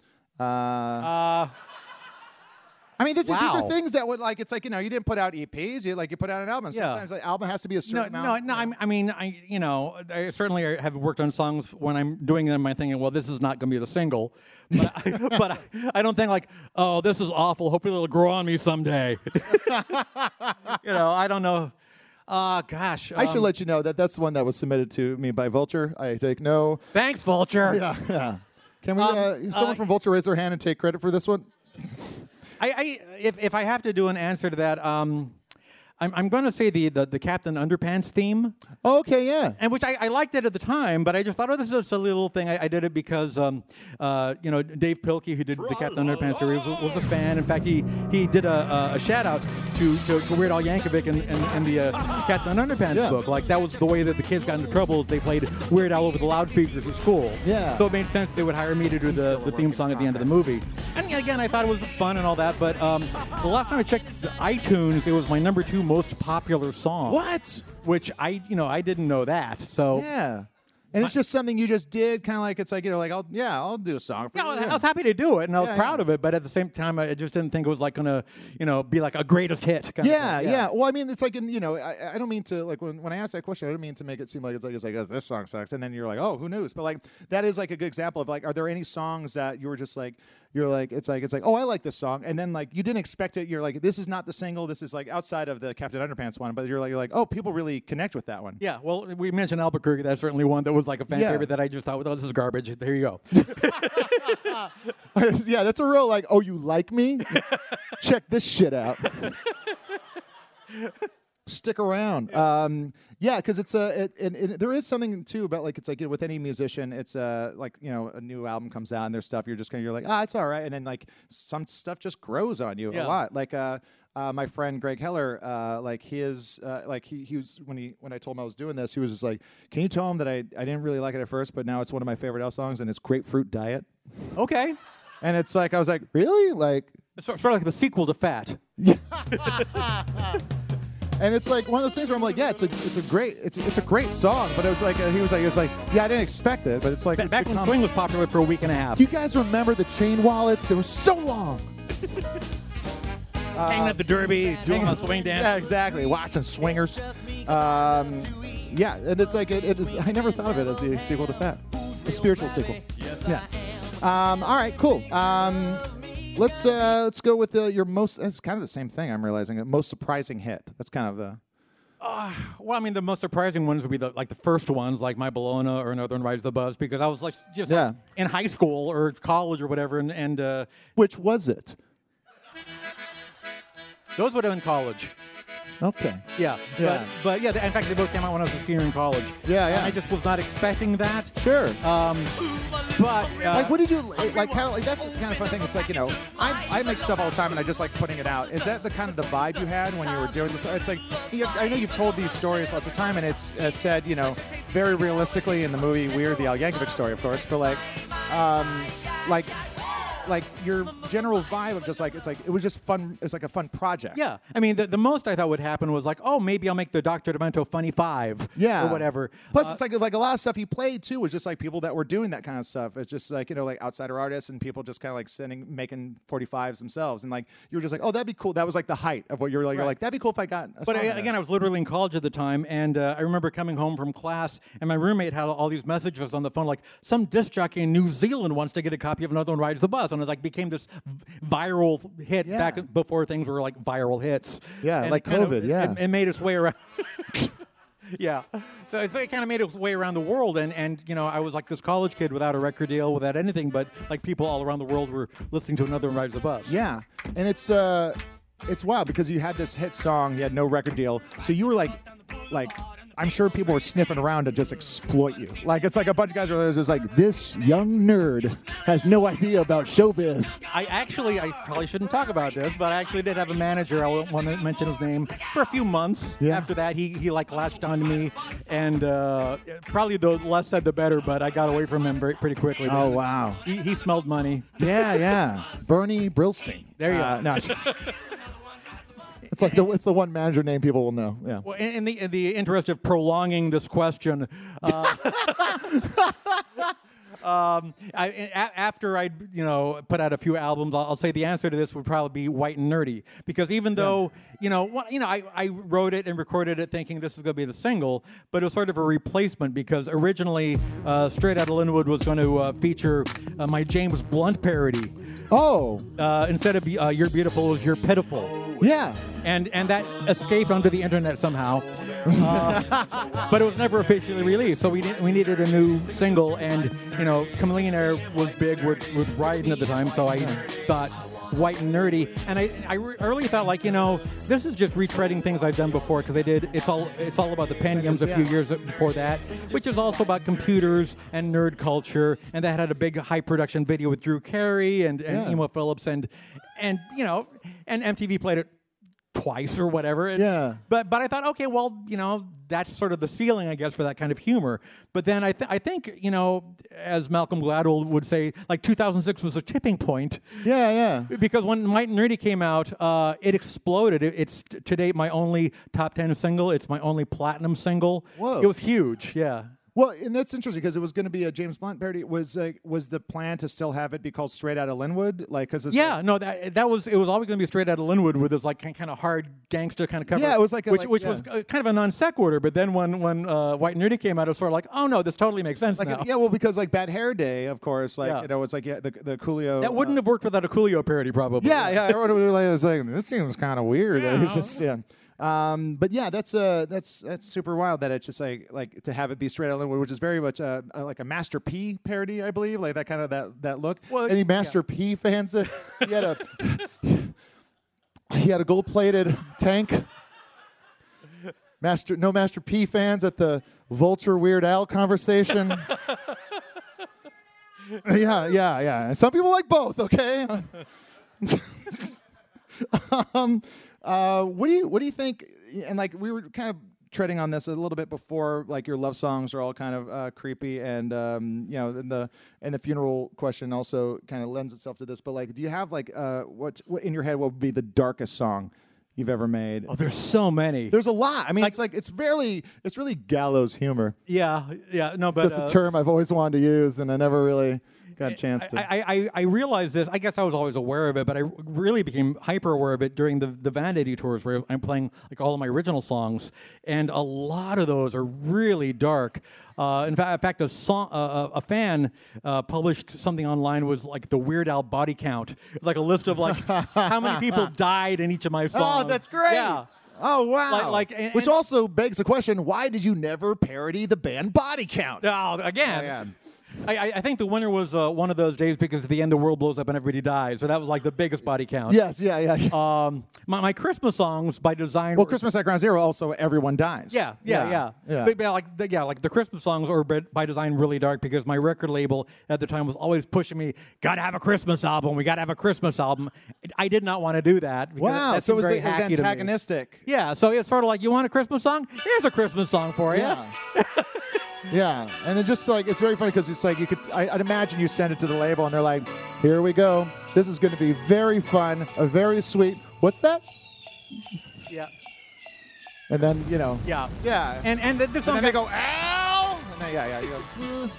I mean, this is, these are things that would, like, it's like, you know, you didn't put out EPs. You, like, you put out an album. Sometimes the album has to be a certain amount. I mean, you know, I certainly have worked on songs when I'm doing them. I'm thinking, well, this is not going to be the single. But, I don't think, like, oh, this is awful. Hopefully it'll grow on me someday. You know, I don't know. Gosh. I should let you know that that's the one that was submitted to me by Vulture. I take no. Thanks, Vulture. Yeah, yeah. Can we, someone from Vulture raise their hand and take credit for this one? If I have to do an answer to that, I'm going to say the Captain Underpants theme. Oh, okay, yeah. And which I liked it at the time, but I just thought, oh, this is just a little thing. I did it because, you know, Dave Pilkey, who did the Captain Underpants series, was a fan. In fact, he did a shout-out to Weird Al Yankovic and the Captain Underpants book. Like, that was the way that the kids got into trouble. They played Weird Al over the loudspeakers at school. Yeah. So it made sense they would hire me to do the theme song at the end of the movie. And again, I thought it was fun and all that, but the last time I checked the iTunes, it was my number 2 most popular song. What? Which I didn't know that. So yeah, and it's just something you just did, kind of like it's like, you know, like I'll do a song for you. I was happy to do it, and I was proud of it, but at the same time, I just didn't think it was like gonna, you know, be like a greatest hit. Kind of thing. Well, I mean, it's like, you know, I don't mean to, like, when I asked that question, I didn't mean to make it seem like it's like, oh, this song sucks, and then you're like, oh, who knows? But like that is like a good example of like, are there any songs that you were just like. You're like, it's like, oh, I like this song. And then, like, you didn't expect it. You're like, this is not the single. This is, like, outside of the Captain Underpants one. But you're like, oh, people really connect with that one. Yeah, well, we mentioned Albuquerque. That's certainly one that was, like, a fan favorite that I just thought, well, this is garbage. There you go. Yeah, that's a real, like, oh, you like me? Check this shit out. Stick around. Yeah, because it's there is something too about, like, it's like, you know, with any musician, it's like, you know, a new album comes out and there's stuff you're just gonna, you're like, ah, it's all right, and then like some stuff just grows on you a lot. Like my friend Greg Heller, like his like he was when I told him I was doing this, he was just like, can you tell him that I didn't really like it at first, but now it's one of my favorite Al songs, and it's Grapefruit Diet. Okay. And it's like, I was like, really, like it's sort of like the sequel to Fat. And it's like one of those things where I'm like, yeah, it's a great song, but it was like he was like, yeah, I didn't expect it, but it's like back when swing was popular for a week and a half. Do you guys remember the chain wallets? They were so long. Hanging at the derby, doing a swing dance. Yeah, exactly. Watching swingers. Yeah, and it's like it is, I never thought of it as the sequel to Fat, a spiritual sequel. Yeah. All right, cool. Let's go with your most. It's kind of the same thing. I'm realizing most surprising hit. That's kind of the. Well, I mean, the most surprising ones would be the first ones, like My Bologna or Northern Rides the Bus, because I was like just like, in high school or college or whatever, and which was it? Those would have been college. Okay. Yeah. But yeah, in fact, they both came out when I was a senior in college. Yeah. I just was not expecting that. Sure. But like, what did you like? Kind of like, that's the kind of fun thing. It's like, you know, I make stuff all the time, and I just like putting it out. Is that the kind of the vibe you had when you were doing this? It's like, I know you've told these stories lots of time, and it's said, you know, very realistically in the movie Weird the Al Yankovic Story, of course. But like your general vibe of just like, it's like, it was just fun. It's like a fun project. Yeah. I mean, the most I thought would happen was like, oh, maybe I'll make the Dr. Demento Funny Five or whatever. Plus it's like a lot of stuff he played too was just like people that were doing that kind of stuff. It's just like, you know, like outsider artists and people just kind of like making 45s themselves. And like, you were just like, oh, that'd be cool. That was like the height of what you were like, You're like, that'd be cool if I got a But again, I was literally in college at the time. And I remember coming home from class and my roommate had all these messages on the phone, like some disc jockey in New Zealand wants to get a copy of Another One Rides the Bus. And it like became this viral hit back before things were like viral hits. Yeah, and like COVID. It made its way around. So it kind of made its way around the world. And you know, I was like this college kid without a record deal, without anything, but like people all around the world were listening to Another One Rides the Bus. Yeah, and it's wild because you had this hit song, you had no record deal, so you were like I'm sure people were sniffing around to just exploit you. Like, it's like a bunch of guys are just like, this young nerd has no idea about showbiz. I probably shouldn't talk about this, but I actually did have a manager, I won't want to mention his name, for a few months. Yeah. After that, he like latched onto me, and probably the less said the better, but I got away from him pretty quickly. Oh, wow. He smelled money. Yeah, yeah. Bernie Brillstein. There you go. No, it's like it's the one manager name people will know. Yeah. Well, in the interest of prolonging this question, after I'd put out a few albums, I'll say the answer to this would probably be White and Nerdy, because even though I wrote it and recorded it thinking this is going to be the single, but it was sort of a replacement, because originally Straight Outta Linwood was going to feature my James Blunt parody. Oh. Instead of You're Beautiful, it was You're Pitiful. Yeah. And that escaped onto the internet somehow. But it was never officially released, so we needed a new single, and, Chameleonaire was big with Ryden at the time, so I thought White and Nerdy. And I really thought, this is just retreading things I've done before, because I did It's All About the Pentiums a few years before that, which is also about computers and nerd culture, and that had a big high production video with Drew Carey and Emo Phillips and MTV played it twice or whatever. But I thought, okay, well, that's sort of the ceiling, I guess, for that kind of humor. But then I think, as Malcolm Gladwell would say, like 2006 was a tipping point. Yeah, yeah. Because when White and Nerdy came out, it exploded. It's to date my only top 10 single. It's my only platinum single. Whoa. It was huge, yeah. Well, and that's interesting, because it was going to be a James Blunt parody. Was the plan to still have it be called Straight Outta Linwood? It was always going to be Straight Outta Linwood with this like kind of hard gangster kind of cover. Yeah, it was which was kind of a non sequitur. But then when White and Nerdy came out, it was sort of like, oh no, this totally makes sense now. Yeah, well, because like Bad Hair Day, of course, the Coolio that wouldn't have worked without a Coolio parody, probably. Yeah, yeah, everyone would be like, this seems kind of weird. Yeah. It's just but yeah, that's super wild that it's just like to have it be Straight Outta Linwood, which is very much like a Master P parody, I believe, like that kind of that look. Well, any Master P fans? That he had a gold-plated tank. Master P fans at the Vulture Weird Al conversation. Yeah. Some people like both. Okay. What do you think? And like we were kind of treading on this a little bit before, like your love songs are all kind of creepy, and the funeral question also kind of lends itself to this. But like, do you have like what in your head? What would be the darkest song you've ever made? Oh, there's so many. There's a lot. I mean, it's really gallows humor. Yeah. No, but it's just a term I've always wanted to use, and I never really got a chance to. I realized this. I guess I was always aware of it, but I really became hyper aware of it during the Vanity tours, where I'm playing like all of my original songs, and a lot of those are really dark. In fact, a fan published something online, was like the Weird Al body count. It was like a list of like how many people died in each of my songs. Oh, that's great! Yeah. Oh, wow. Which also begs the question: why did you never parody the band Body Count? Oh, again. Oh, yeah. I think the winner was one of those days, because at the end the world blows up and everybody dies. So that was like the biggest body count. Yes, yeah. My Christmas songs by design. Well, Christmas at Ground Zero, also everyone dies. Yeah. But the Christmas songs are by design really dark, because my record label at the time was always pushing me, gotta have a Christmas album. We gotta have a Christmas album. I did not want to do that. Wow. That so it was antagonistic. Yeah. So it's sort of like, you want a Christmas song? Here's a Christmas song for you. Yeah. Yeah, and it's just like, it's very funny, because it's like you could. I'd imagine you send it to the label, and they're like, "Here we go. This is going to be very fun, a very sweet. What's that?" Yeah. And then Yeah. Yeah. And this song. And then they go, "Ow!" And then, You go,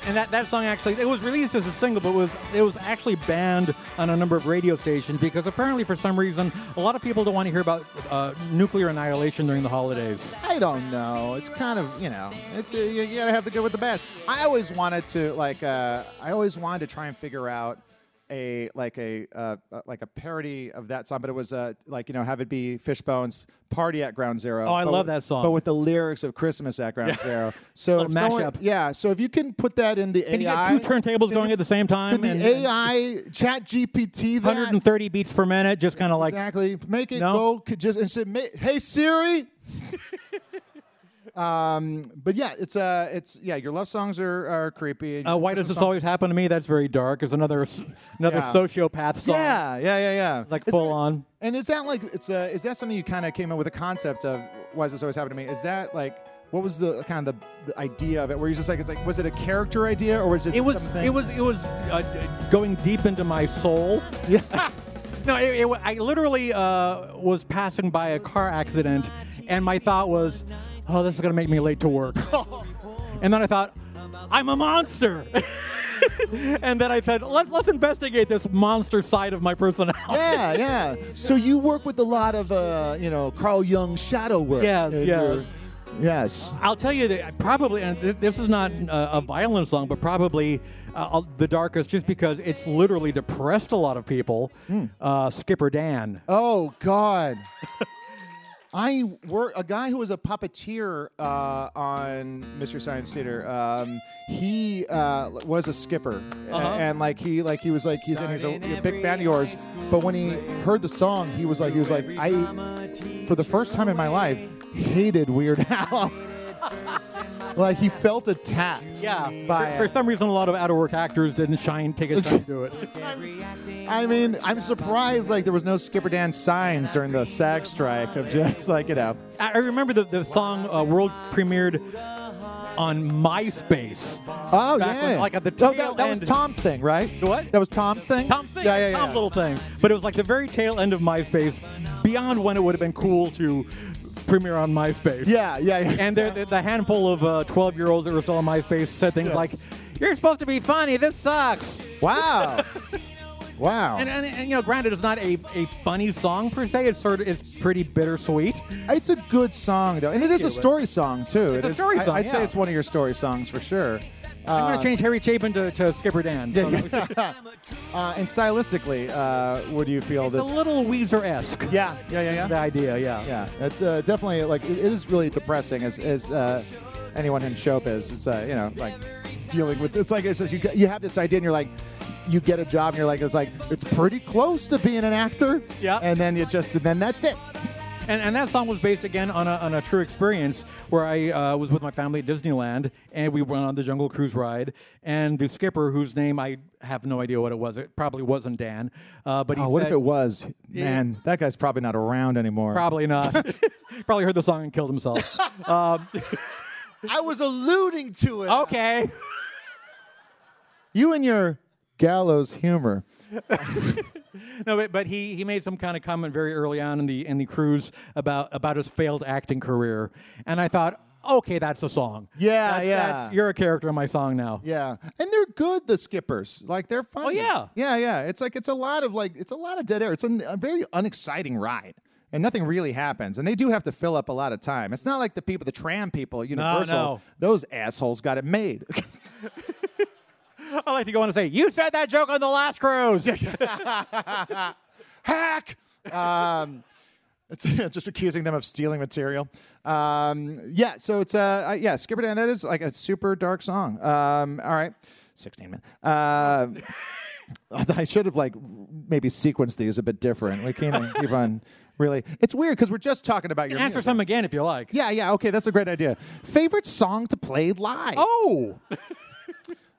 And that song actually, it was released as a single, but it was actually banned on a number of radio stations, because apparently for some reason a lot of people don't want to hear about nuclear annihilation during the holidays. I don't know. It's kind of, it's you gotta have the good with the bad. I always wanted to try and figure out a parody of that song, but it was have it be Fishbone's Party at Ground Zero. Oh, I love that song. But with the lyrics of Christmas at Ground Zero. So mashup. Yeah. So if you can put that in the AI. Can you get two turntables going at the same time? Can the AI chat GPT that? 130 beats per minute, just kind of like. Exactly. Make it go. Hey, Siri. But yeah, your love songs are creepy. Why does this always happen to me? That's very dark. It's another sociopath song. Yeah. Like full on. And is that like is that something you kind of came up with a concept of? Why does this always happen to me? Is that like what was the kind of the idea of it? Where you just like it's like was it a character idea or was it? It was going deep into my soul. Yeah. No, I literally was passing by a car accident, and my thought was, oh, this is going to make me late to work. And then I thought, I'm a monster. And then I said, let's investigate this monster side of my personality. Yeah. So you work with a lot of, Carl Jung shadow work. Yes. I'll tell you that probably, and this is not a violent song, but probably... the darkest, just because it's literally depressed a lot of people. Skipper Dan. Oh God! I were a guy who was a puppeteer on Mystery Science Theater. He was a skipper, and he was like he's a big fan of yours. But when he heard the song, he was like I, for the first time in my life, hated Weird Al. Like he felt attacked. Yeah. For some reason, a lot of out of work actors didn't take a time to do it. I'm surprised there was no Skipper Dan signs during the SAG strike of just I remember the song world premiered on MySpace. Oh yeah. When, at the tail that was Tom's thing, right? What? That was Tom's thing. Yeah. Tom's little thing. But it was like the very tail end of MySpace, beyond when it would have been cool to premiere on MySpace. Yeah. And the handful of 12-year-olds that were still on MySpace said things like, "You're supposed to be funny. This sucks." Wow. And granted, it's not a funny song per se. It's pretty bittersweet. It's a good song though, and it is a story song too. It's a story song. I'd say it's one of your story songs for sure. I'm going to change Harry Chapin to Skipper Dan. And stylistically, what do you feel this? It's a little Weezer-esque. Yeah. The idea, yeah. It's definitely it is really depressing as anyone in showbiz. It's dealing with you have this idea and you're like. You get a job and you're like it's pretty close to being an actor. Yeah. And then then that's it. And that song was based again on a true experience where I was with my family at Disneyland and we went on the Jungle Cruise ride and the skipper whose name I have no idea what it was. It probably wasn't Dan. But he said, what if it was? Man, that guy's probably not around anymore. Probably not. Probably heard the song and killed himself. I was alluding to it. Okay. You and your gallows humor. No, but he made some kind of comment very early on in the cruise about his failed acting career, and I thought, okay, that's a song. Yeah. You're a character in my song now. Yeah, and they're good. The skippers, they're fun. Oh yeah. It's a lot of dead air. It's a very unexciting ride. And nothing really happens. And they do have to fill up a lot of time. It's not like the tram people at Universal. No. Those assholes got it made. I like to go on and say, you said that joke on the last cruise. Hack! It's just accusing them of stealing material. So it's Skipper Dan. That is a super dark song. All right, 16 minutes. I should have maybe sequenced these a bit different. We can't keep on. Really, it's weird because we're just talking about your answer music. Some again if you like. Yeah. Okay, that's a great idea. Favorite song to play live? Oh.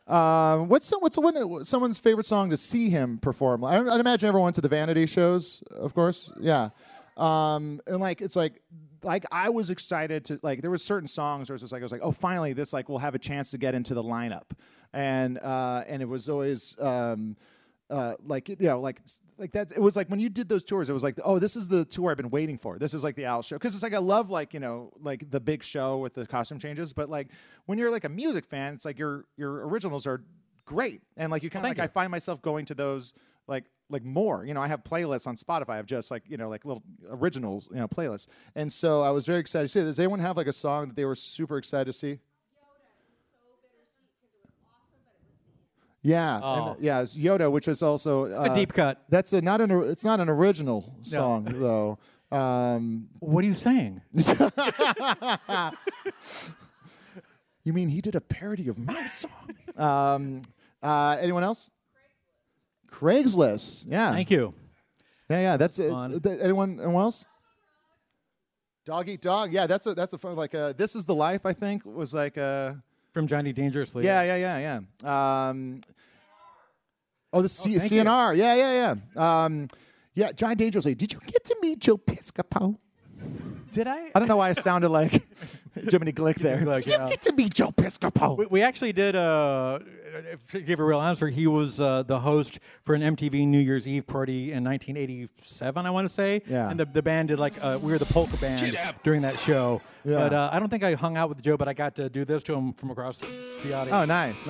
What's someone's favorite song to see him perform? I'd imagine everyone went to the Vanity shows, of course. Yeah, I was excited to there was certain songs where it was oh finally this we'll have a chance to get into the lineup, and it was always that it was when you did those tours it was oh this is the tour I've been waiting for, this is the Al show, because it's I love the big show with the costume changes, but when you're a music fan it's your originals are great and you kind of I find myself going to those more I have playlists on Spotify of just little originals playlists, and so I was very excited to see it. Does anyone have a song that they were super excited to see? Yeah, oh. It's Yoda, which is also a deep cut. That's it's not an original song though. What are you saying? You mean he did a parody of my song? Anyone else? Craigslist. Yeah. Thank you. Yeah. That's it. Anyone else? Dog Eat Dog. Yeah, that's a fun, like, This Is the Life, I think, was like a... From Johnny Dangerously. Yeah. Oh, this is CNR. You. Yeah. Yeah, Johnny Dangerously. Did you get to meet Joe Piscopo? Did I? I don't know why I sounded like Jiminy Glick there. Glick, did you get to meet Joe Piscopo? We actually did, to give a real answer, he was the host for an MTV New Year's Eve party in 1987, I want to say. Yeah. And the band did, like, we were the polka band during that show. Yeah. But I don't think I hung out with Joe, but I got to do this to him from across the audience. Oh, nice.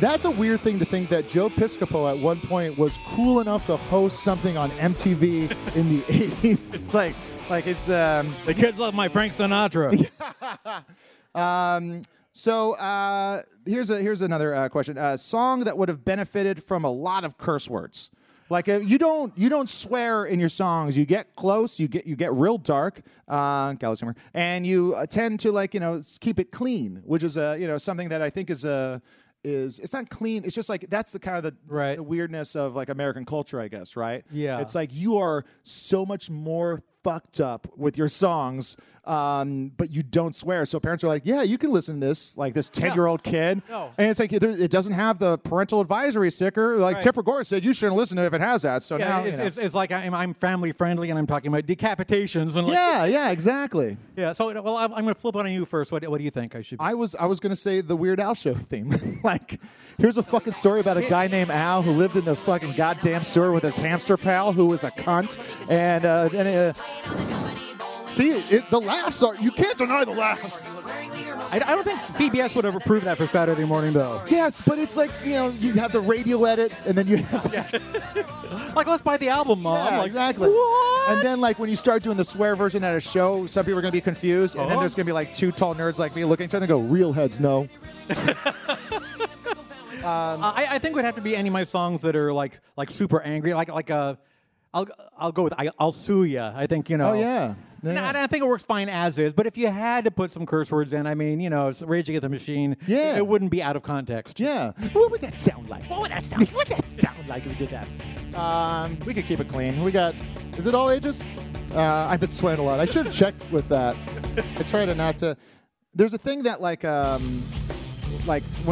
That's a weird thing to think that Joe Piscopo at one point was cool enough to host something on MTV in the 80s. It's like... it's the kids love my Frank Sinatra. So here's another question. A song that would have benefited from a lot of curse words. Like you don't swear in your songs. You get close. You get real dark. Gallows humor, and you tend to keep it clean, which is something that I think is a. Is it's not clean, it's just like that's the kind of the weirdness of like American culture, I guess, right? Yeah. It's like you are so much more fucked up with your songs, but you don't swear. So parents are like, yeah, you can listen to this, like this 10-year-old kid. No. And it's like it doesn't have the parental advisory sticker. Like Tipper Gore said, you shouldn't listen to it if it has that. So now it's like I'm family friendly and I'm talking about decapitations and like exactly. Yeah. So well, I'm going to flip on you first. What do you think I should? Be? I was going to say the Weird Al show theme. Like here's a fucking story about a guy named Al who lived in the fucking goddamn sewer with his hamster pal who was a cunt and. See, the laughs are... You can't deny the laughs. I don't think CBS would have approved that for Saturday morning, though. Yes, but it's like, you have the radio edit, and then you have... Like, let's buy the album, Mom. Yeah, exactly. What? And then, when you start doing the swear version at a show, some people are going to be confused, and then there's going to be, two tall nerds like me looking at each other and go, real heads, no. I think it would have to be any of my songs that are, like super angry, I'll go with I'll sue ya. I think Oh yeah. I think it works fine as is. But if you had to put some curse words in, Rage Against the Machine. Yeah. It wouldn't be out of context. Yeah. What would that sound like? What would that sound like if we did that? We could keep it clean. We got. Is it all ages? I've been sweating a lot. I should have checked with that. I try to not to. There's a thing that when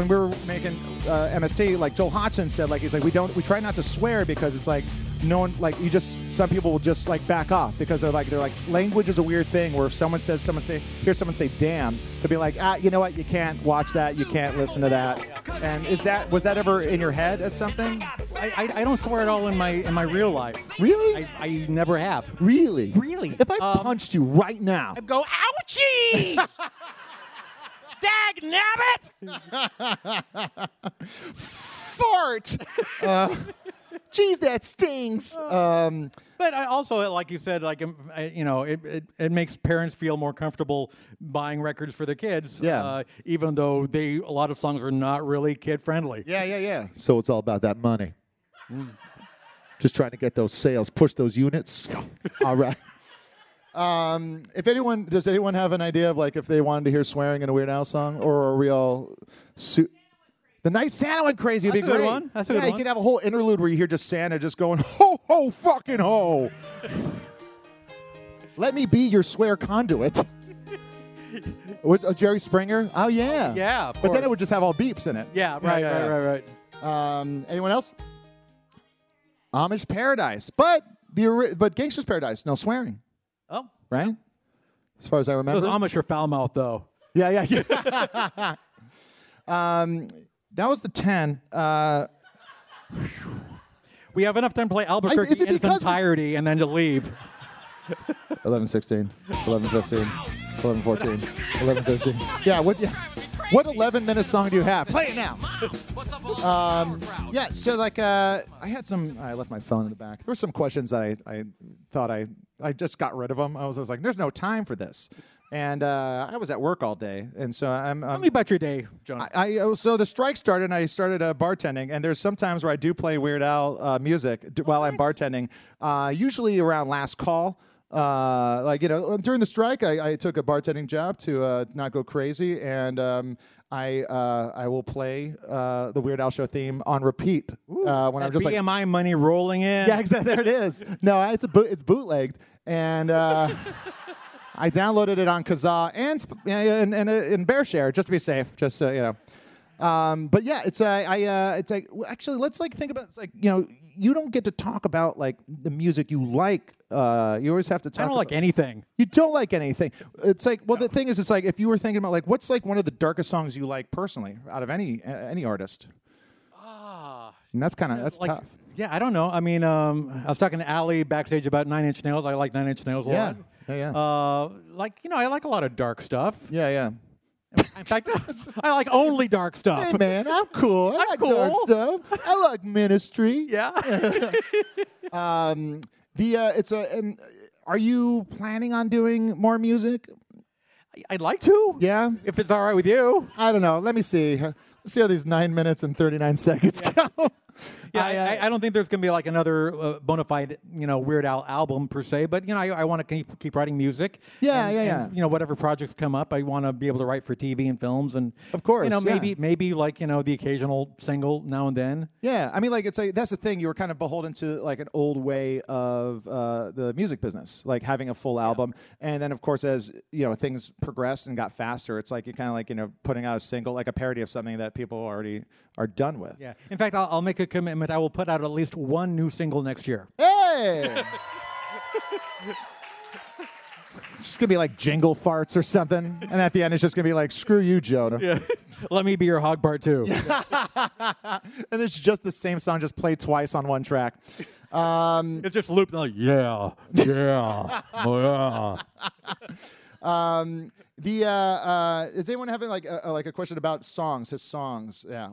we were making MST, Joel Hodgson said, he's like we try not to swear because it's like. No one some people will just back off because they're like language is a weird thing where if someone say damn, they'll be like you know what, you can't watch that, you can't listen to that. And was that ever in your head as something? I don't swear at all in my real life. Really? I never have. Really? If I punched you right now, I'd go ouchie. Dag nabbit. Fart. Geez, that stings. But I also, like you said, it makes parents feel more comfortable buying records for their kids. Yeah. Even though a lot of songs are not really kid friendly. Yeah. So it's all about that money. Just trying to get those sales, push those units. All right. Does anyone have an idea of if they wanted to hear swearing in a Weird Al song, or are we all? The night Santa went crazy would be great. That's a good one. Yeah, you could have a whole interlude where you hear just Santa just going, ho, ho, fucking ho. Let me be your swear conduit. With, Jerry Springer? Oh, yeah. Yeah, of course. But then it would just have all beeps in it. Yeah, right. Anyone else? Amish Paradise. But Gangster's Paradise, no swearing. Oh. Right? As far as I remember. Those Amish are foul-mouthed, though. Yeah. That was the 10. We have enough time to play Albuquerque in its entirety and then to leave. 11:16, 11:15, 11:14, 11:15. Yeah, what 11-minute song do you have? Play it now. I had some. I left my phone in the back. There were some questions that I thought I just got rid of them. I was like, there's no time for this. And I was at work all day, and so I'm... Tell me about your day, Jonah. So the strike started, and I started bartending, and there's some times where I do play Weird Al music while I'm bartending, usually around last call. During the strike, I took a bartending job to not go crazy, and I will play the Weird Al show theme on repeat when I'm just BMI like BMI money rolling in. Yeah, exactly. There it is. No, it's bootlegged, and. I downloaded it on Kazaa and BearShare just to be safe, just so you know. But yeah, it's like, actually, let's like think about, it's like, you know, you don't get to talk about like the music you like. You always have to talk. I don't like anything. You don't like anything. It's like, well, no. The thing is, it's like if you were thinking about like what's like one of the darkest songs you like personally out of any artist. And that's kind of, that's like, tough. Yeah, I don't know. I mean, I was talking to Allie backstage about Nine Inch Nails. I like Nine Inch Nails a lot. Yeah. Like, you know, I like a lot of dark stuff. Yeah. In fact, I like only dark stuff. Hey, man, I'm cool. I like dark stuff. I like Ministry. Yeah. Are you planning on doing more music? I'd like to. Yeah. If it's all right with you. I don't know. Let me see. Let's see how these 9 minutes and 39 seconds go. Yeah, I don't think there's going to be like another bona fide, you know, Weird Al album per se, but you know, I want to keep writing music. And, you know, whatever projects come up, I want to be able to write for TV and films, and of course, you know, maybe like, you know, the occasional single now and then. Yeah, I mean, like it's like that's the thing. You were kind of beholden to like an old way of the music business, like having a full album, and then of course, as you know, things progressed and got faster, it's like you kind of like, you know, putting out a single, like a parody of something that people already are done with. Yeah. In fact, I'll make a commitment. I will put out at least one new single next year. Hey! It's just going to be like Jingle Farts or something. And at the end, it's just going to be like, screw you, Jonah. Yeah. Let me be your hog part two. And it's just the same song, just played twice on one track. It's just looped like, Is anyone having like a question about songs, his songs? Yeah.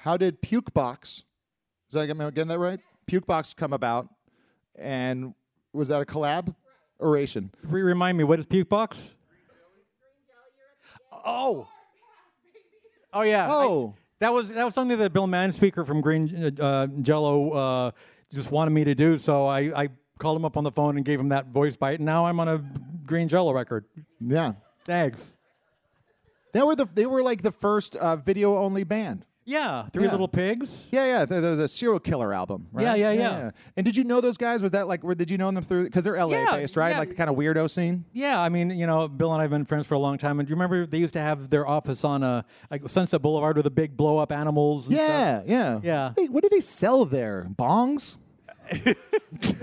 How did Puke Box, am I getting that right? Puke Box come about, and was that a collaboration? Remind me, what is Puke Box? Oh yeah. Oh, that was something that Bill Manspeaker from Green Jello just wanted me to do, so I called him up on the phone and gave him that voice bite, and now I'm on a Green Jello record. Yeah. Thanks. They were like the first video only band. Yeah, Three Little Pigs. Yeah. There was a serial killer album, right? Yeah. And did you know those guys? Was that like, did you know them through? Because they're LA based, right? Yeah. Like the kind of weirdo scene? Yeah, I mean, you know, Bill and I have been friends for a long time. And do you remember they used to have their office on like Sunset Boulevard with the big blow up animals? And stuff? Yeah. What did they sell there? Bongs?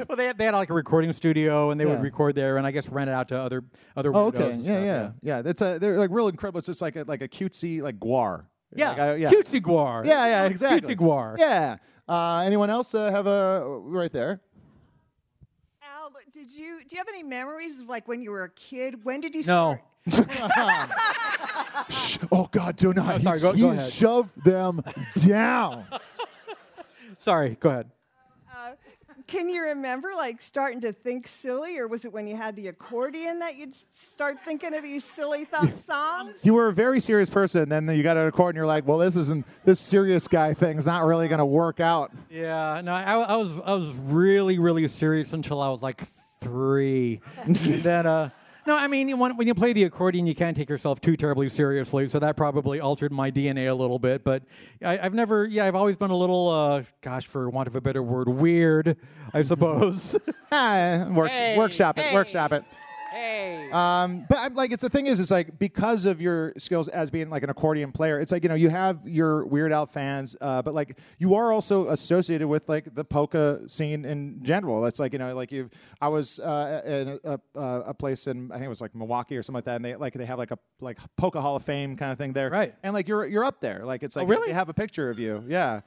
Well, they had like a recording studio, and they would record there, and I guess rent it out to other. Oh, okay. Yeah. They're like real incredible. It's just like a cutesy like guar. Yeah. Cutesy guar. Yeah, exactly. Cutesy guar. Yeah. Anyone else have a right there? Al, do you have any memories of like when you were a kid? When did you start? Shh. Oh God, do not. No, sorry, go ahead. Shoved them down. Sorry, go ahead. Can you remember like starting to think silly, or was it when you had the accordion that you'd start thinking of these silly songs? You were a very serious person, and then you got an accordion, and you're like, well, this serious guy thing's not really going to work out. Yeah, no, I was really, really serious until I was like 3. And then, no, I mean, when you play the accordion, you can't take yourself too terribly seriously, so that probably altered my DNA a little bit. But I've always been a little, for want of a better word, weird, I suppose. Workshop it. Hey. But I'm like, the thing is, because of your skills as being like an accordion player, it's like, you know, you have your Weird Al fans, but like you are also associated with like the polka scene in general. That's like, you know, like I was in a place in, I think it was like Milwaukee or something like that, and they have like a polka Hall of Fame kind of thing there, right? And like you're up there, like it's like, oh, really? They have a picture of you, yeah.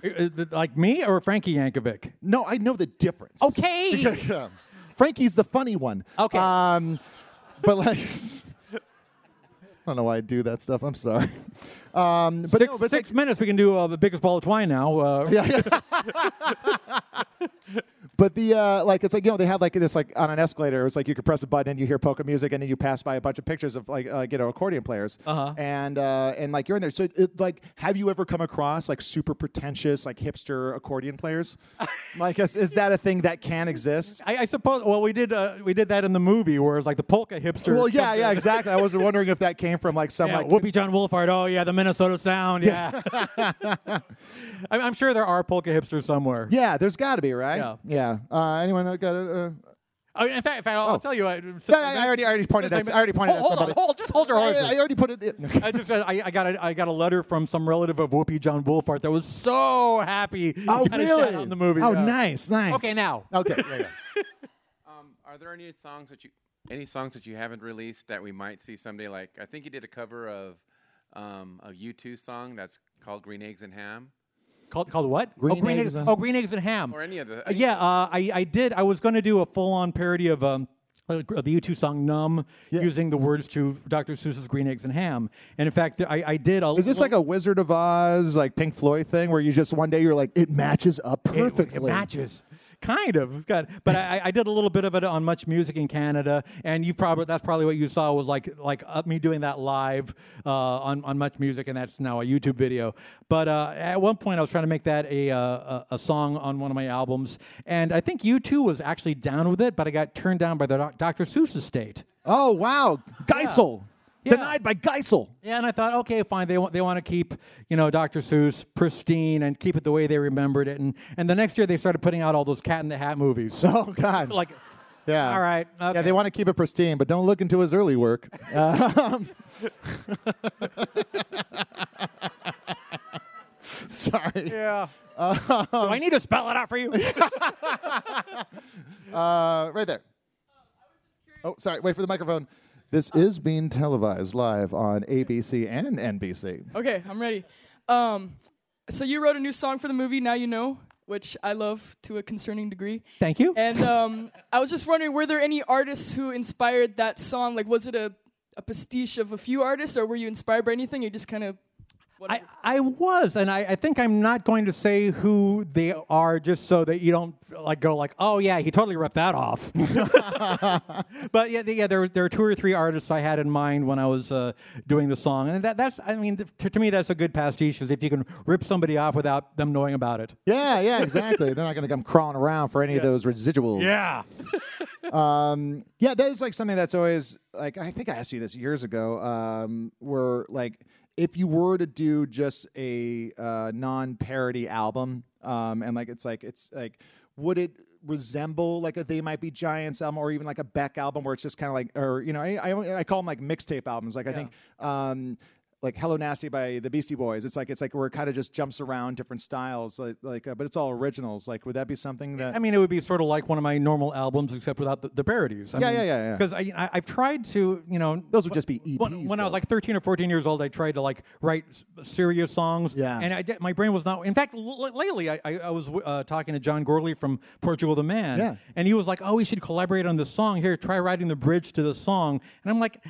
Like me or Frankie Yankovic? No, I know the difference. Okay. Frankie's the funny one. Okay. But like, I don't know why I do that stuff. I'm sorry. But 6 minutes, we can do the biggest ball of twine now. But the like, it's like, you know, they had like this, like on an escalator, it was like you could press a button and you hear polka music, and then you pass by a bunch of pictures of like you know, accordion players, and like you're in there. So it, like, have you ever come across like super pretentious like hipster accordion players? Like, is that a thing that can exist? I suppose. Well, we did that in the movie where it was like the polka hipster. Well, yeah, yeah, exactly. I was wondering if that came from like some like Whoopi John Wolfhard. Oh yeah, the Minnesota Sound. Yeah. I'm sure there are polka hipsters somewhere. Yeah, there's got to be, right? Yeah. Yeah. Anyone got a? In fact, I'll tell you. I already pointed at somebody. Just hold your horses. I already put it. I got a letter from some relative of Whoopi John Wolfhard that was so happy. Oh, really? On the movie. Oh, yeah. Nice. Okay, now. Okay. There you go. Are there any songs that you haven't released that we might see someday? Like, I think you did a cover of a U2 song that's called "Green Eggs and Ham." Called what? Green Eggs and Ham. Or any of the... I did. I was going to do a full-on parody of the U2 song "Numb," using the words to Dr. Seuss's "Green Eggs and Ham." And in fact, I did a... Is this like a Wizard of Oz, like Pink Floyd thing, where you just one day you're like, it matches up perfectly? It matches. Kind of, but I did a little bit of it on Much Music in Canada, and that's probably what you saw was like me doing that live on Much Music, and that's now a YouTube video. But at one point, I was trying to make that a song on one of my albums, and I think U2 was actually down with it, but I got turned down by the Dr. Seuss estate. Oh wow, Geisel. Yeah. Yeah. Denied by Geisel. Yeah, and I thought, okay, fine. They want to keep, you know, Dr. Seuss pristine and keep it the way they remembered it. And the next year they started putting out all those Cat in the Hat movies. Oh God. Like, yeah. All right. Okay. Yeah, they want to keep it pristine, but don't look into his early work. Sorry. Yeah. Do I need to spell it out for you? Right there. Oh, sorry. Wait for the microphone. This is being televised live on ABC and NBC. Okay, I'm ready. So you wrote a new song for the movie, Now You Know, which I love to a concerning degree. Thank you. And I was just wondering, were there any artists who inspired that song? Like, was it a pastiche of a few artists, or were you inspired by anything? You just kind of... I was, and I think I'm not going to say who they are just so that you don't like go like, oh yeah, he totally ripped that off. But yeah, there were two or three artists I had in mind when I was doing the song, and that's I mean to me that's a good pastiche is if you can rip somebody off without them knowing about it. Yeah, exactly. They're not going to come crawling around for any of those residuals. Yeah. Yeah, that is like something that's always like I think I asked you this years ago, where like. If you were to do just a non-parody album, and like it's like, would it resemble like a They Might Be Giants album or even like a Beck album where it's just kind of like, or you know, I call them like mixtape albums. Like I think. Like Hello Nasty by the Beastie Boys. It's like where it kind of just jumps around different styles, but it's all originals. Like, would that be something that... I mean, it would be sort of like one of my normal albums, except without the parodies. Yeah. Because I've tried to, you know... Those would just be EPs. When I was like 13 or 14 years old, I tried to like write serious songs. Yeah. And my brain was not... In fact, lately, I was talking to John Gorley from Portugal the Man. Yeah. And he was like, oh, we should collaborate on this song. Here, try writing the bridge to the song. And I'm like,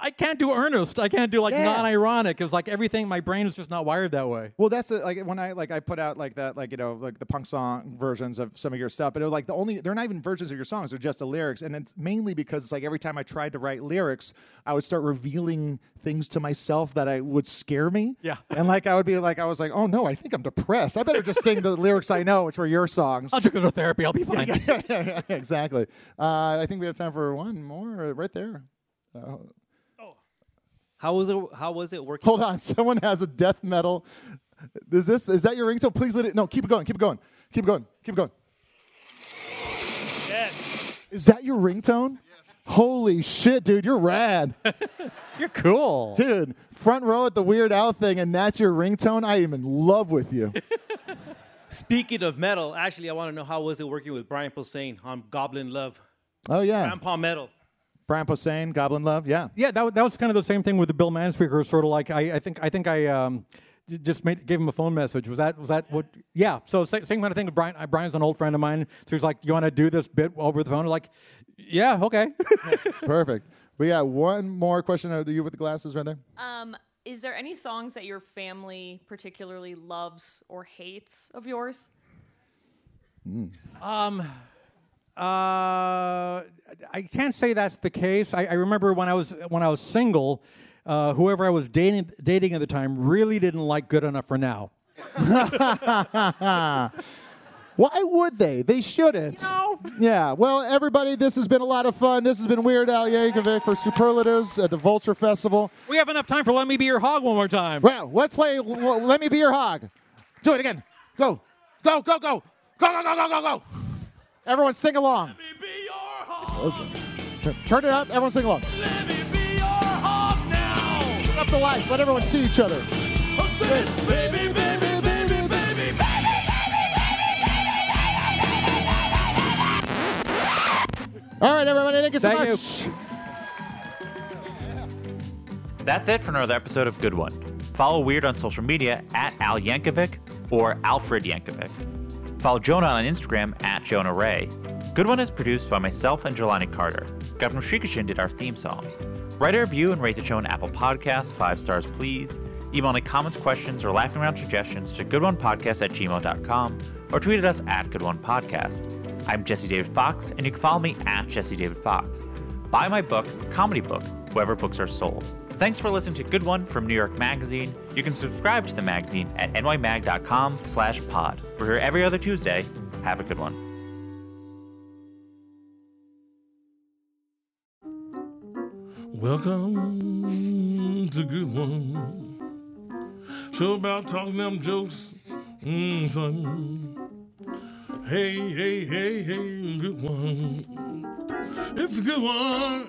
I can't do earnest. I can't do like non-ironic. It was like everything. My brain is just not wired that way. Well, that's like when I put out like that, like you know, like the punk song versions of some of your stuff. But it was like they're not even versions of your songs; they're just the lyrics. And it's mainly because it's like every time I tried to write lyrics, I would start revealing things to myself that I would scare me. Yeah. And like I would be like, I was like, oh no, I think I'm depressed. I better just sing the lyrics I know, which were your songs. I'll just go to therapy. I'll be fine. Yeah, exactly. I think we have time for one more right there. How was it working? Hold on, someone has a death metal. Is that your ringtone? Please let it. No, keep it going. Yes. Is that your ringtone? Yes. Holy shit, dude, you're rad. You're cool, dude. Front row at the Weird Al thing, and that's your ringtone. I am in love with you. Speaking of metal, actually, I want to know how was it working with Brian Posehn on Goblin Love? Oh yeah, Grandpa Metal. Brian Posehn, Goblin Love, yeah. Yeah, that was kind of the same thing with the Bill Manspeaker, sort of like I think I just gave him a phone message. Was that what? Yeah. So same kind of thing with Brian. Brian's an old friend of mine, so he's like, "You want to do this bit over the phone?" I'm like, yeah, okay. Perfect. We got one more question. Do you with the glasses right there? Is there any songs that your family particularly loves or hates of yours? I can't say that's the case. I remember when I was single, whoever I was dating at the time really didn't like Good Enough for Now. Why would they? They shouldn't. No. Yeah. Well, everybody, this has been a lot of fun. This has been Weird Al Yankovic for Superlatives at the Vulture Festival. We have enough time for Let Me Be Your Hog one more time. Well, let's play Let Me Be Your Hog. Do it again. Go. Go, go, go. Go, go, go, go, go, go. Everyone sing along. Let me be your hog. Turn it up. Everyone sing along. Let me be your hog now. Turn up the lights. Let everyone see each other. Oh, baby, baby. All right, everybody, thank you so much. That's it for another episode of Good One. Follow Weird on social media at Al Yankovic or Alfred Yankovic. Follow Jonah on Instagram at Jonah Ray. Good One is produced by myself and Jelani Carter. Gavin Shrikishan did our theme song. Write a review and rate the show on Apple Podcasts, 5 stars, please. Email any comments, questions, or laughing around suggestions to goodonepodcast@gmail.com or tweet at us at goodonepodcast. I'm Jesse David Fox, and you can follow me at Jesse David Fox. Buy my book, Comedy Book, wherever books are sold. Thanks for listening to Good One from New York Magazine. You can subscribe to the magazine at nymag.com/pod. We're here every other Tuesday. Have a good one. Welcome to Good One. Show about talking them jokes. Son. Hey, hey, hey, hey, good one. It's a good one.